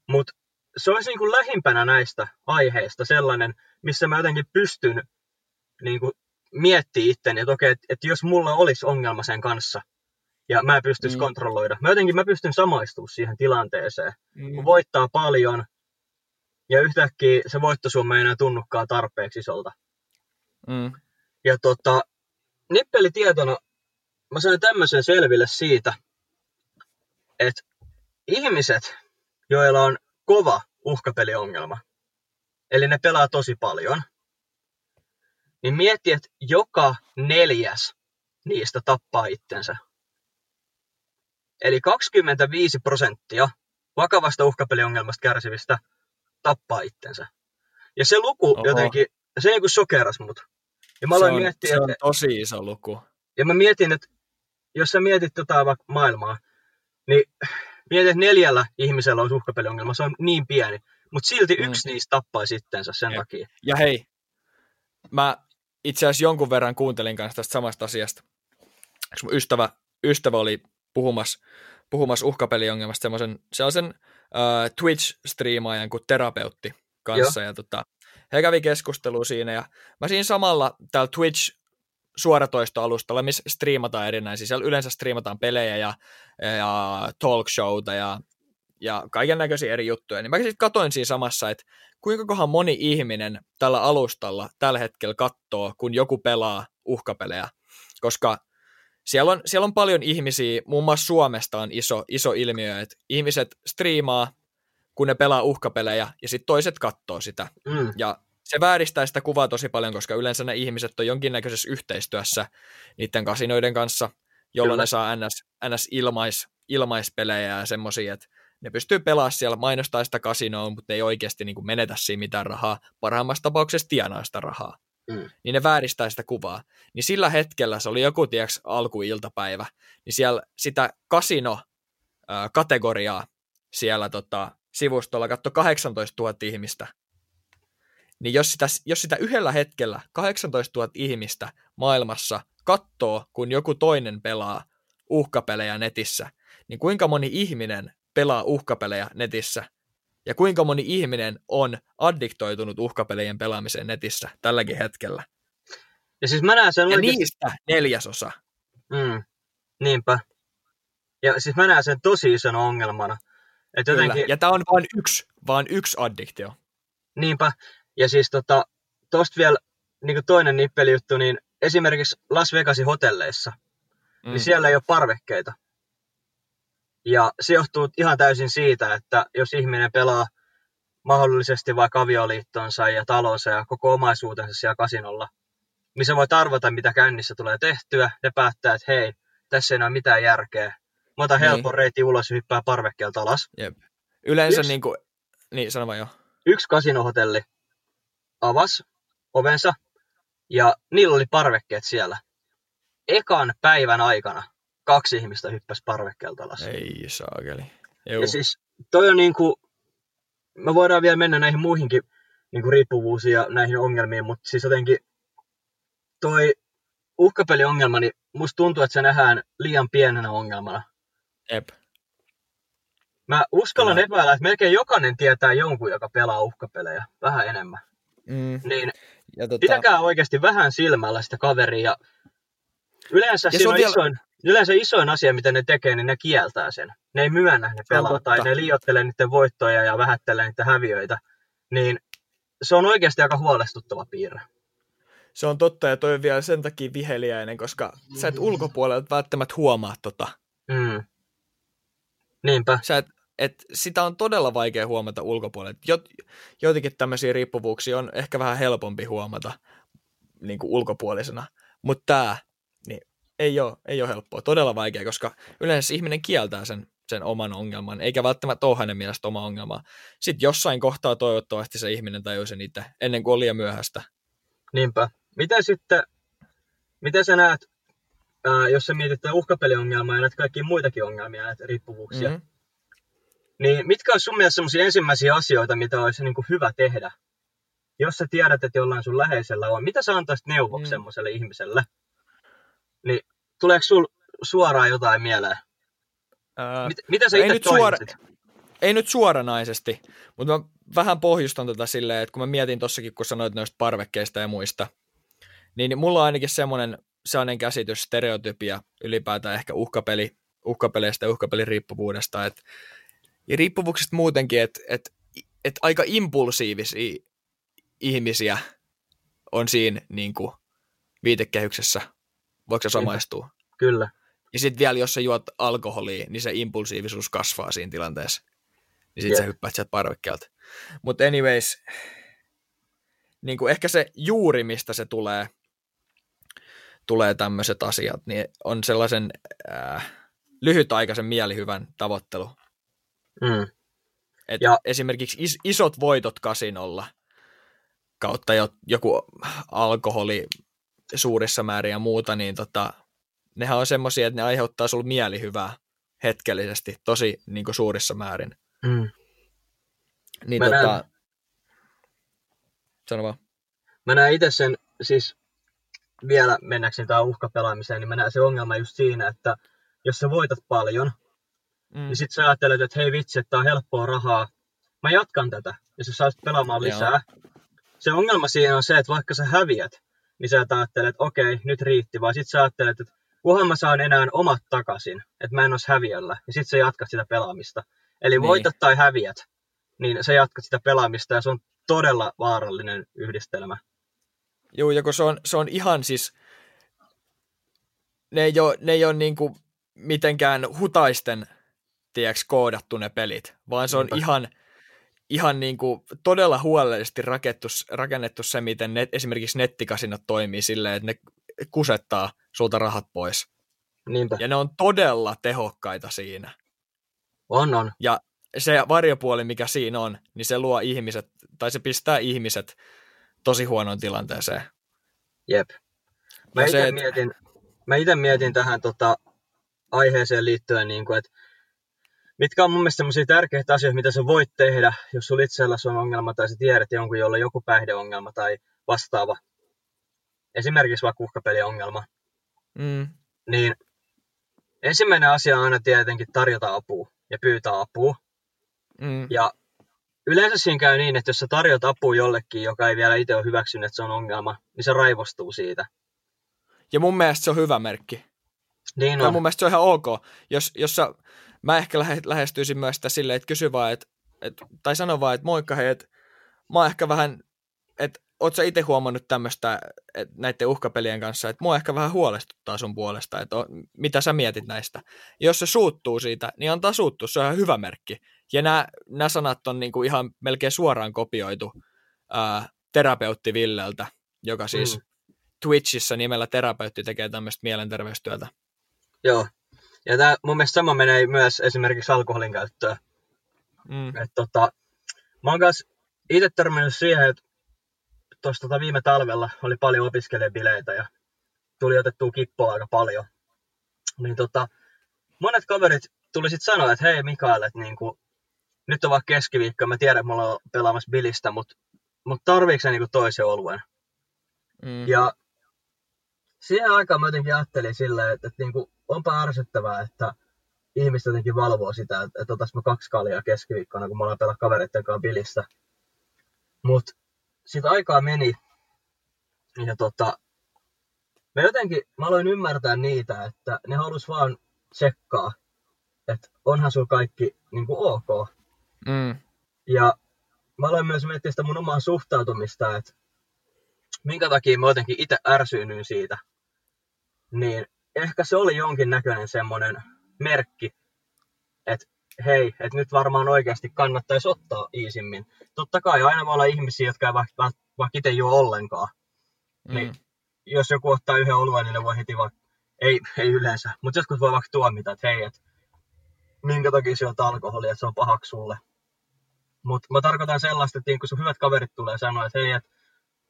mutta se olisi niin kuin lähimpänä näistä aiheista sellainen, missä mä jotenkin pystyn niin kuin miettimään itteni, että okei, että jos mulla olisi ongelma sen kanssa ja mä pystyisi kontrolloida. Mä pystyn samaistumaan siihen tilanteeseen, kun voittaa paljon ja yhtäkkiä se voittosumma ei enää tunnukaan tarpeeksi isolta. Ja nippelitietona mä sain tämmöisen selville siitä, että ihmiset, joilla on kova uhkapeliongelma, eli ne pelaa tosi paljon, niin miettii, että joka 4. niistä tappaa itsensä. Eli 25% vakavasta uhkapeliongelmasta kärsivistä tappaa itsensä. Ja se luku jotenkin, se niin kuin sokerasi mut. Ja mä aloin miettiä, se on tosi iso luku. Ja mä mietin, että jos sä mietit vaikka maailmaa, niin mietit, että 4 ihmisellä on uhkapeliongelma, se on niin pieni. Mutta silti yksi niistä tappaa sittensä sen takia. Ja hei, mä itse asiassa jonkun verran kuuntelin kanssa tästä samasta asiasta. Mun ystävä oli puhumassa uhkapeliongelmasta sellaisen Twitch-striimaajan kuin terapeutti kanssa. Ja he kävi keskustelua siinä. Ja mä siinä samalla täällä Twitch-suoratoistoalustalla, missä striimataan erinäisiä. Siellä yleensä striimataan pelejä ja talkshowta ja kaiken näköisiä eri juttuja. Niin mä sitten katoin siinä samassa, että kuinka kohan moni ihminen tällä alustalla tällä hetkellä katsoo, kun joku pelaa uhkapelejä. Koska siellä on paljon ihmisiä, muun muassa Suomesta on iso ilmiö, että ihmiset striimaa, kun ne pelaa uhkapelejä, ja sitten toiset katsoo sitä. Mm. Ja se vääristää sitä kuvaa tosi paljon, koska yleensä ne ihmiset on jonkinnäköisessä yhteistyössä niiden kasinoiden kanssa, jolloin ne saa ns. Ilmaispelejä ja semmoisia, että ne pystyy pelaamaan siellä, mainostaa sitä kasinoa, mutta ei oikeasti niin kuin menetä siinä mitään rahaa, parhaimmassa tapauksessa tienaa sitä rahaa. Mm. Niin ne vääristää sitä kuvaa. Niin sillä hetkellä se oli joku, tiiäks, alkuiltapäivä, niin siellä sitä kasino-kategoriaa siellä sivustolla katsoi 18 000 ihmistä. Niin jos sitä yhdellä hetkellä 18 000 ihmistä maailmassa katsoo, kun joku toinen pelaa uhkapelejä netissä, niin kuinka moni ihminen pelaa uhkapelejä netissä? Ja kuinka moni ihminen on addiktoitunut uhkapelien pelaamiseen netissä tälläkin hetkellä? Ja siis mä näen sen oikeasti... niistä 1/4. Mm, niinpä. Ja siis mä näen sen tosi isona ongelmana. Et jotenkin... Ja tää on vain yksi addiktio. Niinpä. Ja siis tosta vielä niin toinen nippelijuttu, niin esimerkiksi Las Vegasin hotelleissa, niin siellä ei ole parvekkeita. Ja se johtuu ihan täysin siitä, että jos ihminen pelaa mahdollisesti vaikka avioliittonsa ja talonsa ja koko omaisuutensa siellä kasinolla, niin se voi tarvata, mitä kännissä tulee tehtyä, ja päättää, että hei, tässä ei ole mitään järkeä. Mä otan helpon reitin ulos ja hyppää parvekkeelta alas. Jep. Yleensä sano vaan joo. Yksi kasinohotelli avasi ovensa, ja niillä oli parvekkeet siellä. Ekan päivän aikana 2 ihmistä hyppäsi parvekkeelta alas. Ei saakeli. Ja siis toi on niinku, me voidaan vielä mennä näihin muihinkin niinku riippuvuusiin ja näihin ongelmiin, mutta siis jotenkin toi uhkapeliongelma, niin musta tuntuu, että se nähdään liian pienenä ongelmana. Jep. Mä uskallan epäillä, että melkein jokainen tietää jonkun, joka pelaa uhkapelejä vähän enemmän. Mm. Niin pitäkää oikeasti vähän silmällä sitä kaveria. Yleensä siinä on isoin asia, mitä ne tekee, niin ne kieltää sen. Ne ei myönnä, ne pelaa, tai ne liioittelee niiden voittoja ja vähättelee niiden häviöitä. Niin se on oikeasti aika huolestuttava piirre. Se on totta, ja toi on vielä sen takia viheliäinen, koska sä et ulkopuolelta välttämättä huomaa tota. Mm. Niinpä. Sitä on todella vaikea huomata ulkopuolelta. Joitakin tämmöisiä riippuvuuksia on ehkä vähän helpompi huomata niin kuin ulkopuolisena, mutta tää... Ei ole helppoa, todella vaikea, koska yleensä ihminen kieltää sen oman ongelman, eikä välttämättä ole hänen mielestä oma ongelmaa. Sitten jossain kohtaa toivottavasti se ihminen tajui sen itse, ennen kuin oli liian myöhäistä. Niinpä. Mitä sä näet, jos sä mietit uhkapeliongelmaa ja näet kaikkia muitakin ongelmia, näitä riippuvuuksia, niin mitkä on sun mielestä sellaisia ensimmäisiä asioita, mitä olisi niin kuin hyvä tehdä, jos sä tiedät, että jollain sun läheisellä on? Mitä sä antaisit neuvoksi semmoiselle ihmiselle? Niin tuleeko sinulla suoraan jotain mieleen? Mitä sä itse toimisit? Ei nyt suoranaisesti, mutta mä vähän pohjustan tätä silleen, että kun mä mietin tossakin, kun sanoit noista parvekkeista ja muista, niin mulla on ainakin sellainen käsitys, stereotypia ylipäätään ehkä uhkapeleistä ja uhkapeliriippuvuudesta. Ja riippuvuuksista muutenkin, että aika impulsiivisia ihmisiä on siinä niin kuin viitekehyksessä. Voiko se samaistua? Kyllä. Ja sitten vielä, jos sä juot alkoholia, niin se impulsiivisuus kasvaa siinä tilanteessa. Niin sitten sä hyppäät sieltä parvekkeelta. Mutta anyways, niin kuin ehkä se juuri, mistä se tulee tämmöiset asiat, niin on sellaisen lyhytaikaisen mielihyvän tavoittelu. Mm. Et esimerkiksi isot voitot kasinolla, kautta joku alkoholi suurissa määrin ja muuta, niin nehän on semmoisia, että ne aiheuttaa sulle mielihyvää hetkellisesti tosi niin kuin suurissa määrin. Mm. Niin sano vaan. Mä näen itse sen, siis vielä mennäkseni tähän uhkapelaamiseen, niin mä näen se ongelma just siinä, että jos sä voitat paljon, niin sit sä ajattelet, että hei vitsi, että tää on helppoa rahaa, mä jatkan tätä, ja sä saat pelaamaan lisää. Joo. Se ongelma siinä on se, että vaikka sä häviät, niin sä ajattelet, että okei, nyt riitti, vaan sit sä ajattelet, että kunhan mä saan enää omat takaisin, että mä en ois häviöllä, ja sit sä jatkat sitä pelaamista. Eli niin. Voitat tai häviät, niin sä jatkat sitä pelaamista, ja se on todella vaarallinen yhdistelmä. Joo, ja kun se on ihan siis, ne ei ole niinku mitenkään hutaisten, tiiäks, koodattu ne pelit, vaan se on ihan niinku todella huolellisesti rakennettu se, miten esimerkiksi nettikasinot toimii silleen, että ne kusettaa sulta rahat pois. Niinpä. Ja ne on todella tehokkaita siinä. On. Ja se varjopuoli, mikä siinä on, niin se luo ihmiset, tai se pistää ihmiset tosi huonoon tilanteeseen. Jep. Mä itse mietin tähän aiheeseen liittyen, niin kuin, että mitkä on mun mielestä sellaisia tärkeitä asioita, mitä sä voit tehdä, jos sulla itselläsi on ongelma tai sä tiedät jonkun, jolla on joku päihdeongelma tai vastaava. Esimerkiksi vaikka uhkapeliongelma. Mm. Niin ensimmäinen asia on aina tietenkin tarjota apua ja pyytää apua. Mm. Ja yleensä siinä käy niin, että jos sä tarjot apua jollekin, joka ei vielä itse ole hyväksynyt, että se on ongelma, niin se raivostuu siitä. Ja mun mielestä se on hyvä merkki. Niin on. Mun mielestä se on ihan ok. Jos mä ehkä lähestyisin myös sitä silleen, että kysy vaan, tai sano vaan, että moikka hei, että mä oon ehkä vähän, että oot sä itse huomannut tämmöistä näiden uhkapelien kanssa, että mua ehkä vähän huolestuttaa sun puolesta, että mitä sä mietit näistä. Jos se suuttuu siitä, niin antaa suuttua, se on ihan hyvä merkki. Ja nämä sanat on niinku ihan melkein suoraan kopioitu terapeutti Villeltä, joka siis Twitchissä nimellä terapeutti tekee tämmöistä mielenterveystyötä. Joo, ja tämä mun mielestä sama menee myös esimerkiksi alkoholin käyttöön. Mm. Mä oon kanssa itse törmännyt siihen, että tuossa viime talvella oli paljon opiskelijabileitä ja tuli otettua kippoa aika paljon. Niin monet kaverit tuli sitten sanoa, että hei Mikael, että niinku, nyt on vaan keskiviikko, mä tiedän, että me ollaan pelaamassa bilistä, mutta tarviiko se niinku toisen oluen? Mm. Ja siihen aikaan mä jotenkin ajattelin silleen, että niinku, onpa ärsyttävää, että ihmiset jotenkin valvoo sitä, että otais mä 2 kaljaa keskiviikkona, kun me ollaan pelaa kavereiden kanssa bilistä. Mutta sitten aikaa meni ja mä aloin ymmärtää niitä, että ne halus vaan tsekkaa, että onhan sulla kaikki niinku ok. Mm. Ja mä aloin myös miettiä sitä mun omaa suhtautumista, että minkä takia mä jotenkin itse ärsyynyin siitä. Niin ehkä se oli jonkin näköinen semmoinen merkki, että hei, että nyt varmaan oikeasti kannattaisi ottaa iisimmin. Totta kai aina voi olla ihmisiä, jotka ei vaikka itse juo ollenkaan. Niin, jos joku ottaa yhden oluen, niin ne voi heti vaikka, ei yleensä, mutta joskus voi vaikka tuomita, että hei, että minkä takia syöt alkoholia, että se on pahaksi sulle. Mutta mä tarkoitan sellaista, että kun sun hyvät kaverit tulee sanoa, että hei,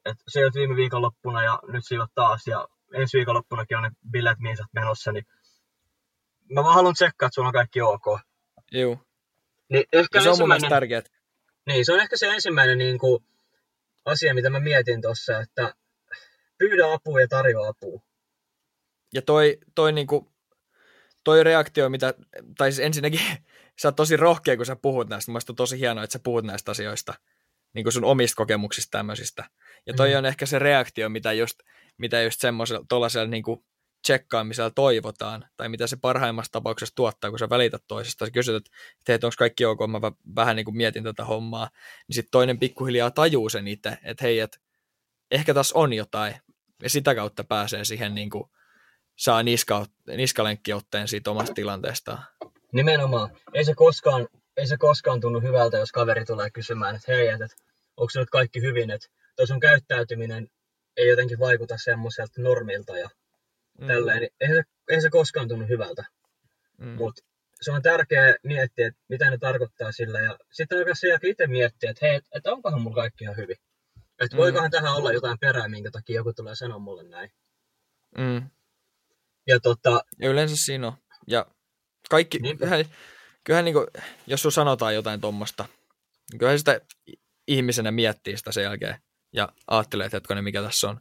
että syöt viime viikonloppuna ja nyt syöt taas ja ensi viikonloppunakin on ne bileet, mihin sä oot menossa, niin mä vaan haluan tsekkaa, että sulla on kaikki ok. Joo. Niin, se on mun mielestä tärkeää. Niin, se on ehkä se ensimmäinen niin kuin, asia, mitä mä mietin tuossa, että pyydä apua ja tarjoa apua. Ja toi reaktio, tai siis ensinnäkin sä oot tosi rohkea, kun sä puhut näistä. Mun mielestä on tosi hienoa, että sä puhut näistä asioista, niin kuin sun omista kokemuksista tämmöisistä. Ja toi on ehkä se reaktio, mitä just semmoisella tuollaisella niin kuin tsekkaamisella toivotaan, tai mitä se parhaimmassa tapauksessa tuottaa, kun sä välität toisesta. Sä kysyt, että onko kaikki ok, mä vähän niin kuin mietin tätä hommaa. Niin sitten toinen pikkuhiljaa tajuu sen itse, että hei, että ehkä tässä on jotain. Ja sitä kautta pääsee siihen, niin kuin saa niskalenkkiotteen siitä omasta tilanteestaan. Nimenomaan. Ei se koskaan tunnu hyvältä, jos kaveri tulee kysymään, että hei, että onko se nyt kaikki hyvin, että toi sun käyttäytyminen ei jotenkin vaikuta semmoiselta normilta ja tälleen, niin eihän se koskaan tunnu hyvältä. Mm. Mutta se on tärkeää miettiä, että mitä ne tarkoittaa sillä. Ja sitten oikeastaan itse miettiä, että hei, että onkohan mulla kaikki ihan hyvin. Että voikohan tähän olla jotain perää, minkä takia joku tulee sanoa mulle näin. Mm. Ja yleensä siinä on. Ja kaikki, niin. Kyllähän niin kuin, jos sun sanotaan jotain tuommoista, niin kyllähän sitä ihmisenä miettii sitä sen jälkeen ja ajattelee, että jatkoinen mikä tässä on.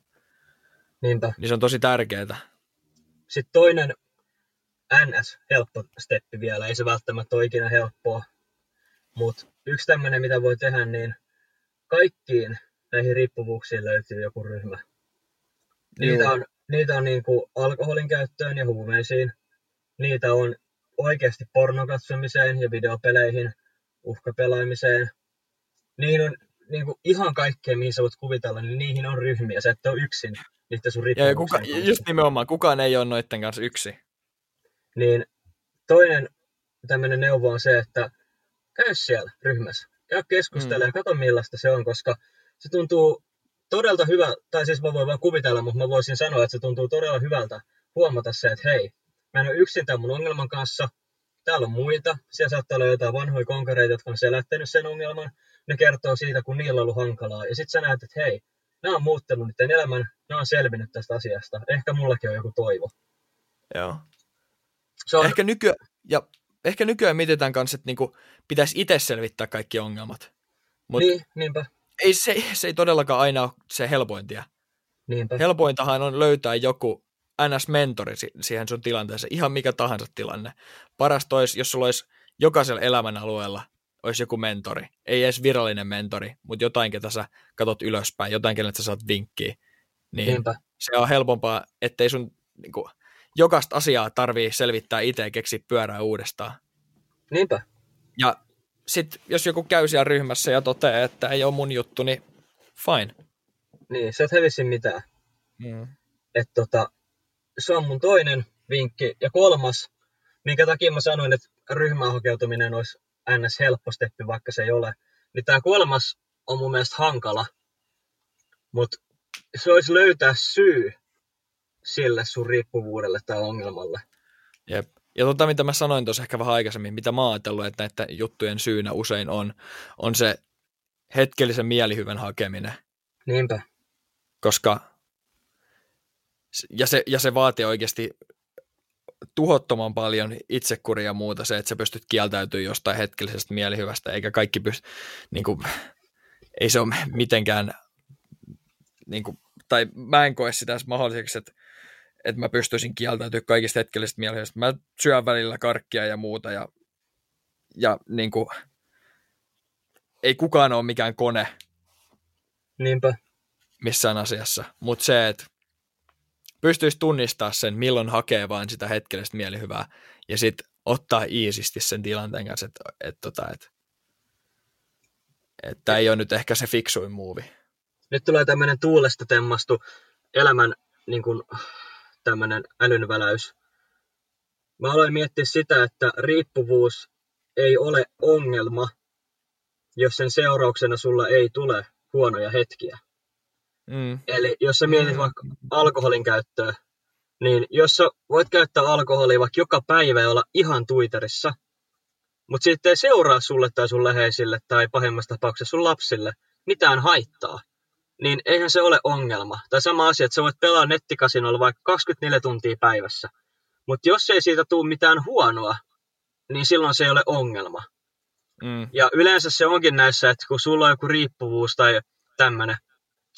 Niinpä. Niin se on tosi tärkeää. Sitten toinen NS-helppo steppi vielä, ei se välttämättä ole ikinä helppoa, mutta yksi tämmöinen, mitä voi tehdä, niin kaikkiin näihin riippuvuuksiin löytyy joku ryhmä. Niitä on niin kuin alkoholin käyttöön ja huumeisiin. Niitä on oikeasti pornokatsomiseen ja videopeleihin, uhkapelaamiseen. Niihin on niin kuin ihan kaikkeen, mihin sä voit kuvitella, niin niihin on ryhmiä. Sä et ole yksin niiden sun riippuvuuksien kanssa. Just nimenomaan, kukaan ei ole noiden kanssa yksin. Niin toinen tämmöinen neuvo on se, että käy siellä ryhmässä. Käy keskustelemaan ja kato millaista se on, koska se tuntuu todella hyvä, tai siis mä voin vaan kuvitella, mutta mä voisin sanoa, että se tuntuu todella hyvältä huomata se, että hei, mä en ole yksin tämän mun ongelman kanssa, täällä on muita, siellä saattaa olla jotain vanhoja konkareita, jotka on selättänyt sen ongelman, ne kertoo siitä, kun niillä on ollut hankalaa, ja sit sä näet, että hei, nämä on muuttanut niiden elämän, nämä on selvinnyt tästä asiasta, ehkä mullakin on joku toivo. Joo. On... Ehkä nykyään mietitään kanssa, että niinku pitäisi itse selvittää kaikki ongelmat. Niinpä. Se ei todellakaan aina ole se helpointia. Niinpä. Helpointahan on löytää joku NS-mentori siihen sun tilanteeseen, ihan mikä tahansa tilanne. Parasta olisi, jos sulla olisi jokaisella elämän alueella olisi joku mentori. Ei edes virallinen mentori, mutta jotain, ketä sä katot ylöspäin, jotain, keneltä sä saat vinkkiä. Niin niinpä. Se on helpompaa, ettei sun niinku, jokaista asiaa tarvii selvittää itse ja keksiä pyörää uudestaan. Niinpä. Ja sitten jos joku käy siellä ryhmässä ja toteaa, että ei ole mun juttu, niin fine. Niin, sä et hävisi mitään. Mm. Se on mun toinen vinkki. Ja kolmas, minkä takia mä sanoin, että ryhmään hakeutuminen olisi ns. Helppo steppi, vaikka se ei ole. Niin tää kolmas on mun mielestä hankala. Mutta se olisi löytää syy sille sun riippuvuudelle tai ongelmalle. Jep. Ja mitä mä sanoin tuossa ehkä vähän aikaisemmin, mitä mä oon ajatellut, että näiden juttujen syynä usein on se hetkellisen mielihyvän hakeminen. Niinpä. Koska, ja se vaatii oikeasti tuhottoman paljon itsekuria ja muuta, se, että sä pystyt kieltäytymään jostain hetkellisestä mielihyvästä, eikä kaikki pysty, niin kuin, ei se ole mitenkään, niin kuin, tai mä en koe sitä mahdolliseksi, että mä pystyisin kieltäytyä kaikista hetkellisistä mielihyvistä. Mä syön välillä karkkia ja muuta, ja niin kuin, ei kukaan ole mikään kone. Niinpä. Missään asiassa. Mutta se, että pystyisi tunnistaa sen, milloin hakee vaan sitä hetkellistä mielihyvää, ja sitten ottaa iisisti sen tilanteen kanssa, että tämä ei ole nyt ehkä se fiksuin muuvi. Nyt tulee tämmöinen tuulesta temmastu elämän niin kuin tämmöinen älynväläys. Mä aloin miettiä sitä, että riippuvuus ei ole ongelma, jos sen seurauksena sulla ei tule huonoja hetkiä. Mm. Eli jos sä mietit vaikka alkoholin käyttöä, niin jos sä voit käyttää alkoholia vaikka joka päivä ja olla ihan tuiterissa, mutta siitä ei seuraa sulle tai sun läheisille tai pahimmassa tapauksessa sun lapsille mitään haittaa, niin eihän se ole ongelma. Tai sama asia, että sä voit pelaa nettikasinolla vaikka 24 tuntia päivässä. Mutta jos ei siitä tule mitään huonoa, niin silloin se ei ole ongelma. Mm. Ja yleensä se onkin näissä, että kun sulla on joku riippuvuus tai tämmöinen,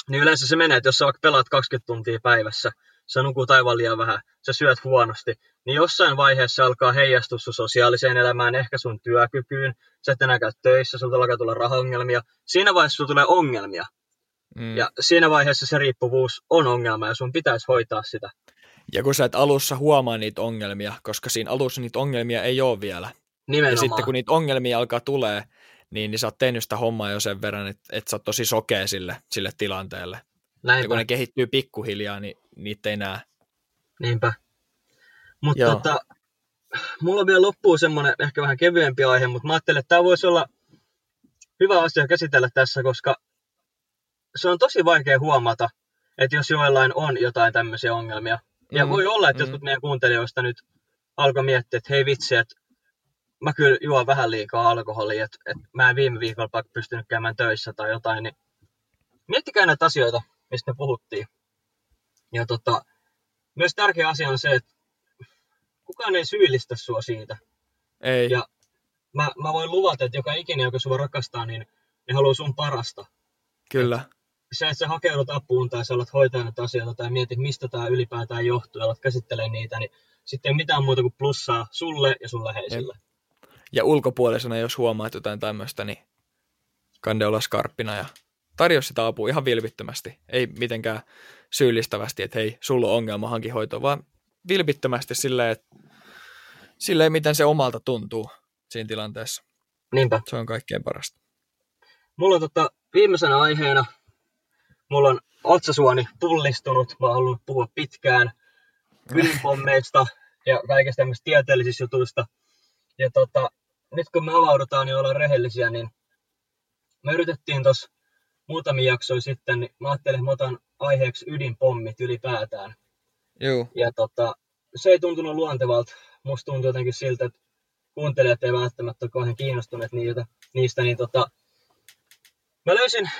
niin yleensä se menee, että jos sä vaikka pelaat 20 tuntia päivässä, sä nukut aivan liian vähän, sä syöt huonosti, niin jossain vaiheessa alkaa heijastua sun sosiaaliseen elämään, ehkä sun työkykyyn, sä et enää käy töissä, sulta alkaa tulla rahaongelmia. Siinä vaiheessa sulla tulee ongelmia. Mm. Ja siinä vaiheessa se riippuvuus on ongelma ja sun pitäisi hoitaa sitä. Ja kun sä et alussa huomaa niitä ongelmia, koska siinä alussa niitä ongelmia ei ole vielä. Nimenomaan. Ja sitten kun niitä ongelmia alkaa tulee, niin sä oot tehnyt sitä hommaa jo sen verran, että sä oot tosi sokea sille tilanteelle. Näinpä. Ja kun ne kehittyy pikkuhiljaa, niin niitä ei näe. Niinpä. Mutta mulla on vielä loppuun semmoinen ehkä vähän kevyempi aihe, mutta mä ajattelin, että tämä voisi olla hyvä asia käsitellä tässä, koska se on tosi vaikea huomata, että jos joillain on jotain tämmöisiä ongelmia. Ja voi olla, että jotkut meidän kuuntelijoista nyt alkoi miettiä, että hei vitsi, että mä kyllä juon vähän liikaa alkoholia, että mä en viime viikolla pystynyt käymään töissä tai jotain. Niin miettikää näitä asioita, mistä me puhuttiin. Ja myös tärkeä asia on se, että kukaan ei syyllistä sua siitä. Ei. Ja mä voin luvata, että joka ikinen, joka sua rakastaa, niin ne haluaa sun parasta. Kyllä. Se, että sä hakeudut apuun tai sä alat hoitaa näitä asioita tai mietit, mistä tämä ylipäätään johtuu ja alat käsittelemään niitä, niin sitten ei mitään muuta kuin plussaa sulle ja sun läheisille. Ja ulkopuolisena, jos huomaat jotain tämmöistä, niin kande olla skarppina ja tarjoa sitä apua ihan vilpittömästi. Ei mitenkään syyllistävästi, että hei, sulla on ongelma, hankin hoitoa, vaan vilpittömästi silleen, miten se omalta tuntuu siinä tilanteessa. Niinpä. Se on kaikkein parasta. Mulla on viimeisenä aiheena, mulla on otsasuoni pullistunut, mä oon halunnut puhua pitkään ydinpommeista ja kaikista tämmöisistä tieteellisistä jutuista. Ja nyt kun me avaudutaan ja niin ollaan rehellisiä, niin me yritettiin tuossa muutamia jaksoja sitten, niin mä ajattelin, että mä otan aiheeksi ydinpommit ylipäätään. Joo. Ja se ei tuntunut luontevalta. Musta tuntuu jotenkin siltä, että kuuntelijat ei välttämättä ole kauhean kiinnostuneet niistä. Niin mä löysin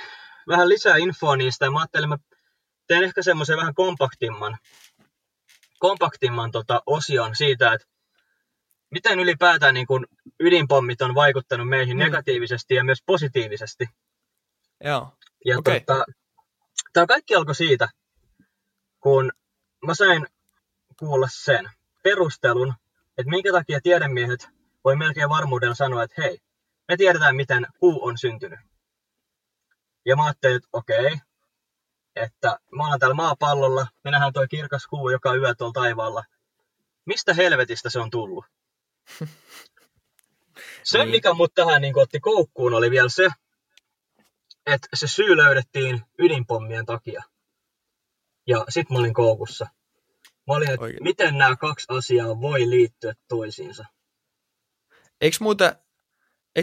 vähän lisää infoa niistä ja mä ajattelin, että mä teen ehkä semmoisen vähän kompaktimman osion siitä, että miten ylipäätään niin kun ydinpommit on vaikuttanut meihin negatiivisesti ja myös positiivisesti. Joo, ja okay. Tämä kaikki alkoi siitä, kun mä sain kuulla sen perustelun, että minkä takia tiedemiehet voi melkein varmuudella sanoa, että hei, me tiedetään, miten puu on syntynyt. Ja mä ajattelin, että okei, että mä olen täällä maapallolla, me nähdään toi kirkas kuu joka yö tuolla taivaalla. Mistä helvetistä se on tullut? Se, mikä mut tähän niin otti koukkuun, oli vielä se, että se syy löydettiin ydinpommien takia. Ja sit mä olin koukussa. Mä olin, että miten nämä kaksi asiaa voi liittyä toisiinsa. Eikö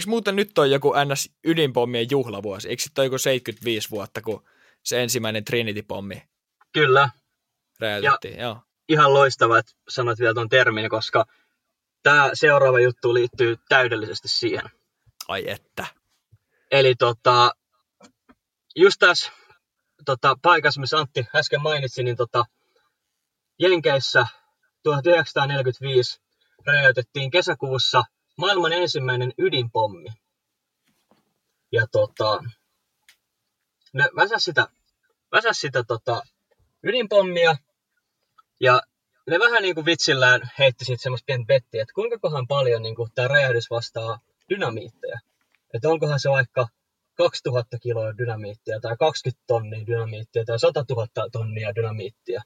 muuten nyt ole joku ns. Ydinpommien juhlavuosi? Eikö sitten ole joku 75 vuotta, kun se ensimmäinen Trinity-pommi? Kyllä. Räjäytettiin, joo. Ihan loistavaa, että sanot vielä ton termin, koska tämä seuraava juttu liittyy täydellisesti siihen. Ai että. Eli just tässä paikassa, missä Antti äsken mainitsi, niin Jenkeissä 1945 räjäytettiin kesäkuussa maailman ensimmäinen ydinpommi. Ja ne väsäs sitä ydinpommia ja ne vähän niin kuin vitsillään heitti siitä semmoista pientä bettiä, että kuinka kohan paljon niin kuin tämä räjähdys vastaa dynamiitteja. Että onkohan se vaikka 2000 kiloa dynamiittia tai 20 tonnia dynamiittia tai 100 000 tonnia dynamiittia.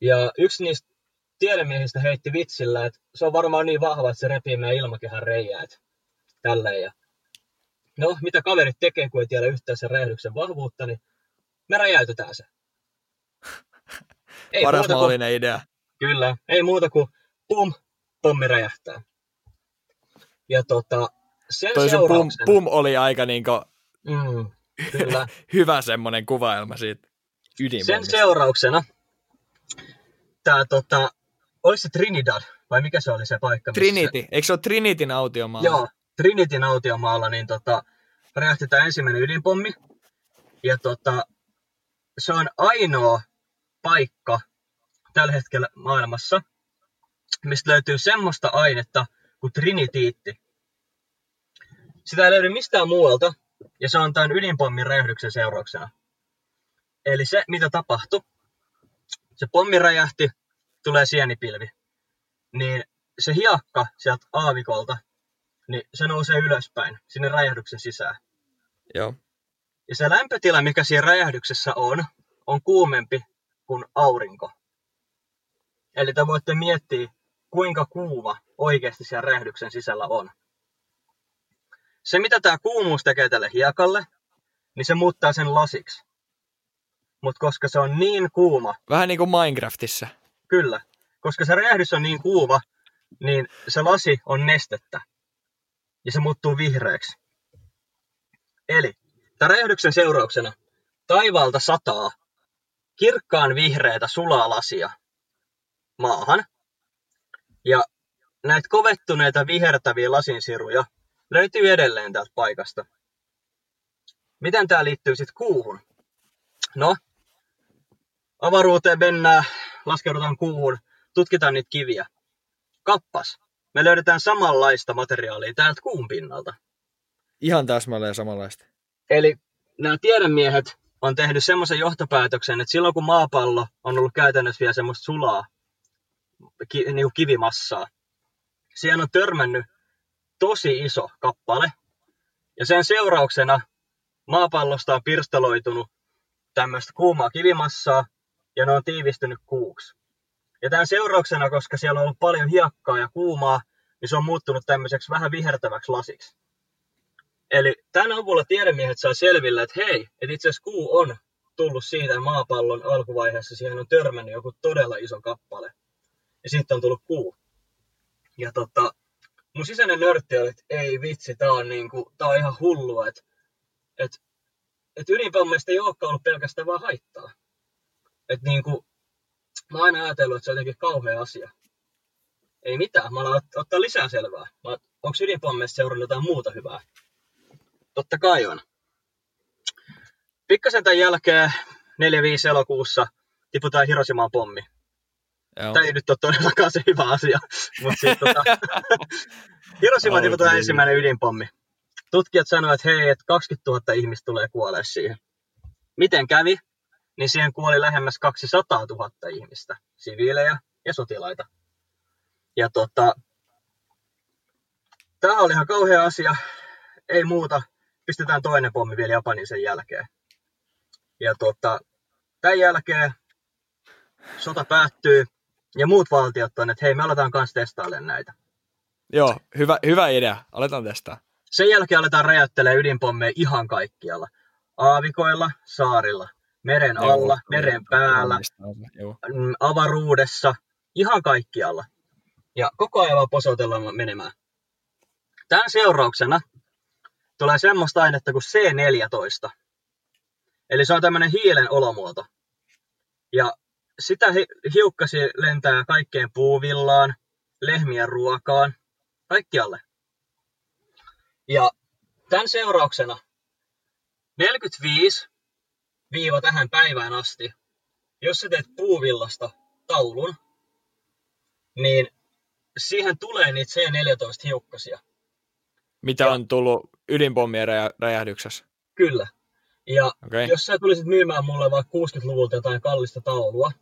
Ja yksi niistä tiedemiehistä heitti vitsillä, että se on varmaan niin vahva, että se repii meidän ilmakehän reiät. Tälleen ja no, mitä kaverit tekee, kun ei tiedä yhtään sen räjähdyksen vahvuutta, niin me räjäytetään se. Ei paras mahdollinen idea. Kyllä, ei muuta kuin pum, pommi räjähtää. Ja sen seurauksena... Pum oli aika niinku kyllä. Hyvä semmoinen kuvailma siitä ydinpommista. Sen seurauksena tää oliko se Trinidad vai mikä se oli se paikka? Trinity, missä... eikö se ole Trinitin autiomaalla? Joo, Trinitin autiomaalla niin räjähti tää ensimmäinen ydinpommi. Ja se on ainoa paikka tällä hetkellä maailmassa, mistä löytyy semmoista ainetta kuin trinitiitti. Sitä ei löydy mistään muualta, ja se on tämän ydinpommin räjähdyksen seurauksena. Eli se, mitä tapahtui, se pommi räjähti, tulee sienipilvi. Niin se hiekka sieltä aavikolta, niin se nousee ylöspäin, sinne räjähdyksen sisään. Joo. Ja se lämpötila, mikä siinä räjähdyksessä on kuumempi kuin aurinko. Eli te voitte miettiä, kuinka kuuma oikeasti siellä räjähdyksen sisällä on. Se, mitä tämä kuumuus tekee tälle hiekalle, niin se muuttaa sen lasiksi. Mutta koska se on niin kuuma... Vähän niin kuin Minecraftissa. Kyllä. Koska se räjähdys on niin kuuma, niin se lasi on nestettä. Ja se muuttuu vihreäksi. Eli tämän räjähdyksen seurauksena taivaalta sataa kirkkaan vihreätä sulaa lasia maahan. Ja näitä kovettuneita vihertäviä lasinsiruja löytyy edelleen täältä paikasta. Miten tämä liittyy sitten kuuhun? No, avaruuteen mennään, laskeudutaan kuuhun, tutkitaan niitä kiviä. Kappas, me löydetään samanlaista materiaalia täältä kuun pinnalta. Ihan täsmälleen samanlaista. Eli nämä tiedemiehet on tehnyt semmoisen johtopäätöksen, että silloin kun maapallo on ollut käytännössä vielä semmoista sulaa, niin kivimassaa, siihen on törmännyt tosi iso kappale. Ja sen seurauksena maapallosta on pirstaloitunut tämmöistä kuumaa kivimassaa, ja ne on tiivistynyt kuuksi. Ja tämän seurauksena, koska siellä on ollut paljon hiekkaa ja kuumaa, niin se on muuttunut tämmöiseksi vähän vihertäväksi lasiksi. Eli tämän avulla tiedemiehet saa selville, että hei, että itse asiassa kuu on tullut siitä maapallon alkuvaiheessa, siihen on törmännyt joku todella iso kappale. Ja siitä on tullut kuu. Ja mun sisäinen nörtti oli, että ei vitsi, tää on ihan hullua, että ydinpommeista ei olekaan ollut pelkästään vaan haittaa. Että mä oon aina ajatellut, että se on jotenkin kauhea asia. Ei mitään, mä alan ottaa lisää selvää. Onko ydinpommeista seurannut jotain muuta hyvää? Totta kai on. Pikkasen tämän jälkeen 4-5 elokuussa tiputaan Hiroshimaan pommi. Joo. Tämä ei nyt ole todellakaan se hyvä asia, mutta siis Hiroshimaan tiputaan ensimmäinen ydinpommi. Tutkijat sanoivat, että hei, että 20 000 ihmistä tulee kuolee siihen. Miten kävi? Niin siihen kuoli lähemmäs 200 000 ihmistä, siviilejä ja sotilaita. Ja tämä oli ihan kauhea asia. Ei muuta, pistetään toinen pommi vielä Japanin sen jälkeen. Ja tämän jälkeen sota päättyy ja muut valtiot on, että hei, me aletaan kanssa testailemaan näitä. Joo, hyvä idea, aletaan testaa. Sen jälkeen aletaan räjäyttelemään ydinpommeja ihan kaikkialla. Aavikoilla, saarilla, meren alla, meren päällä, avaruudessa, ihan kaikkialla. Ja koko ajan vaan posotellaan menemään. Tämän seurauksena tulee semmoista ainetta kuin C14. Eli se on tämmöinen hiilen olomuoto. Ja sitä hiukkasi lentää kaikkeen puuvillaan, lehmien ruokaan, kaikkialle. Ja tämän seurauksena 45 tähän päivään asti, jos sä teet puuvillasta taulun, niin siihen tulee niitä C14-hiukkasia. Mitä on tullut ydinpommien räjähdyksessä? Kyllä. Ja jos sä tulisit myymään mulle vaikka 60-luvulta jotain kallista taulua,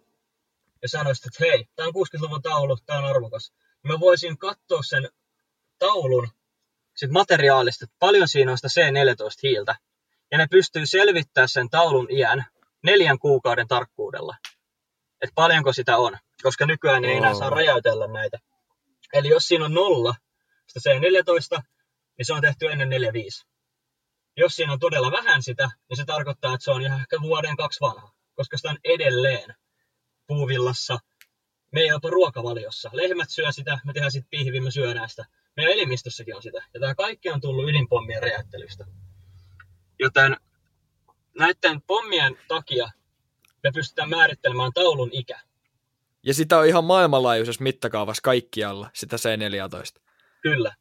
ja sanoisit, että hei, tää on 60-luvun taulu, tää on arvokas. Mä voisin katsoa sen taulun sit materiaalista, että paljon siinä on sitä C14-hiiltä. Ja ne pystyy selvittämään sen taulun iän 4 kuukauden tarkkuudella. Että paljonko sitä on, koska nykyään ei enää saa räjäytellä näitä. Eli jos siinä on 0, sitä C14, niin se on tehty ennen 45. Jos siinä on todella vähän sitä, niin se tarkoittaa, että se on ihan ehkä 1-2 vanha. Koska sitä on edelleen puuvillassa, meidän jopa ruokavaliossa. Lehmät syö sitä, me tehdään sitten pihvi, me syödään sitä. Meidän elimistössäkin on sitä. Ja tämä kaikki on tullut ydinpommien räjäyttelystä. Joten näiden pommien takia me pystytään määrittelemään taulun ikä. Ja sitä on ihan maailmanlaajuisessa mittakaavassa kaikkialla, sitä C14. Kyllä.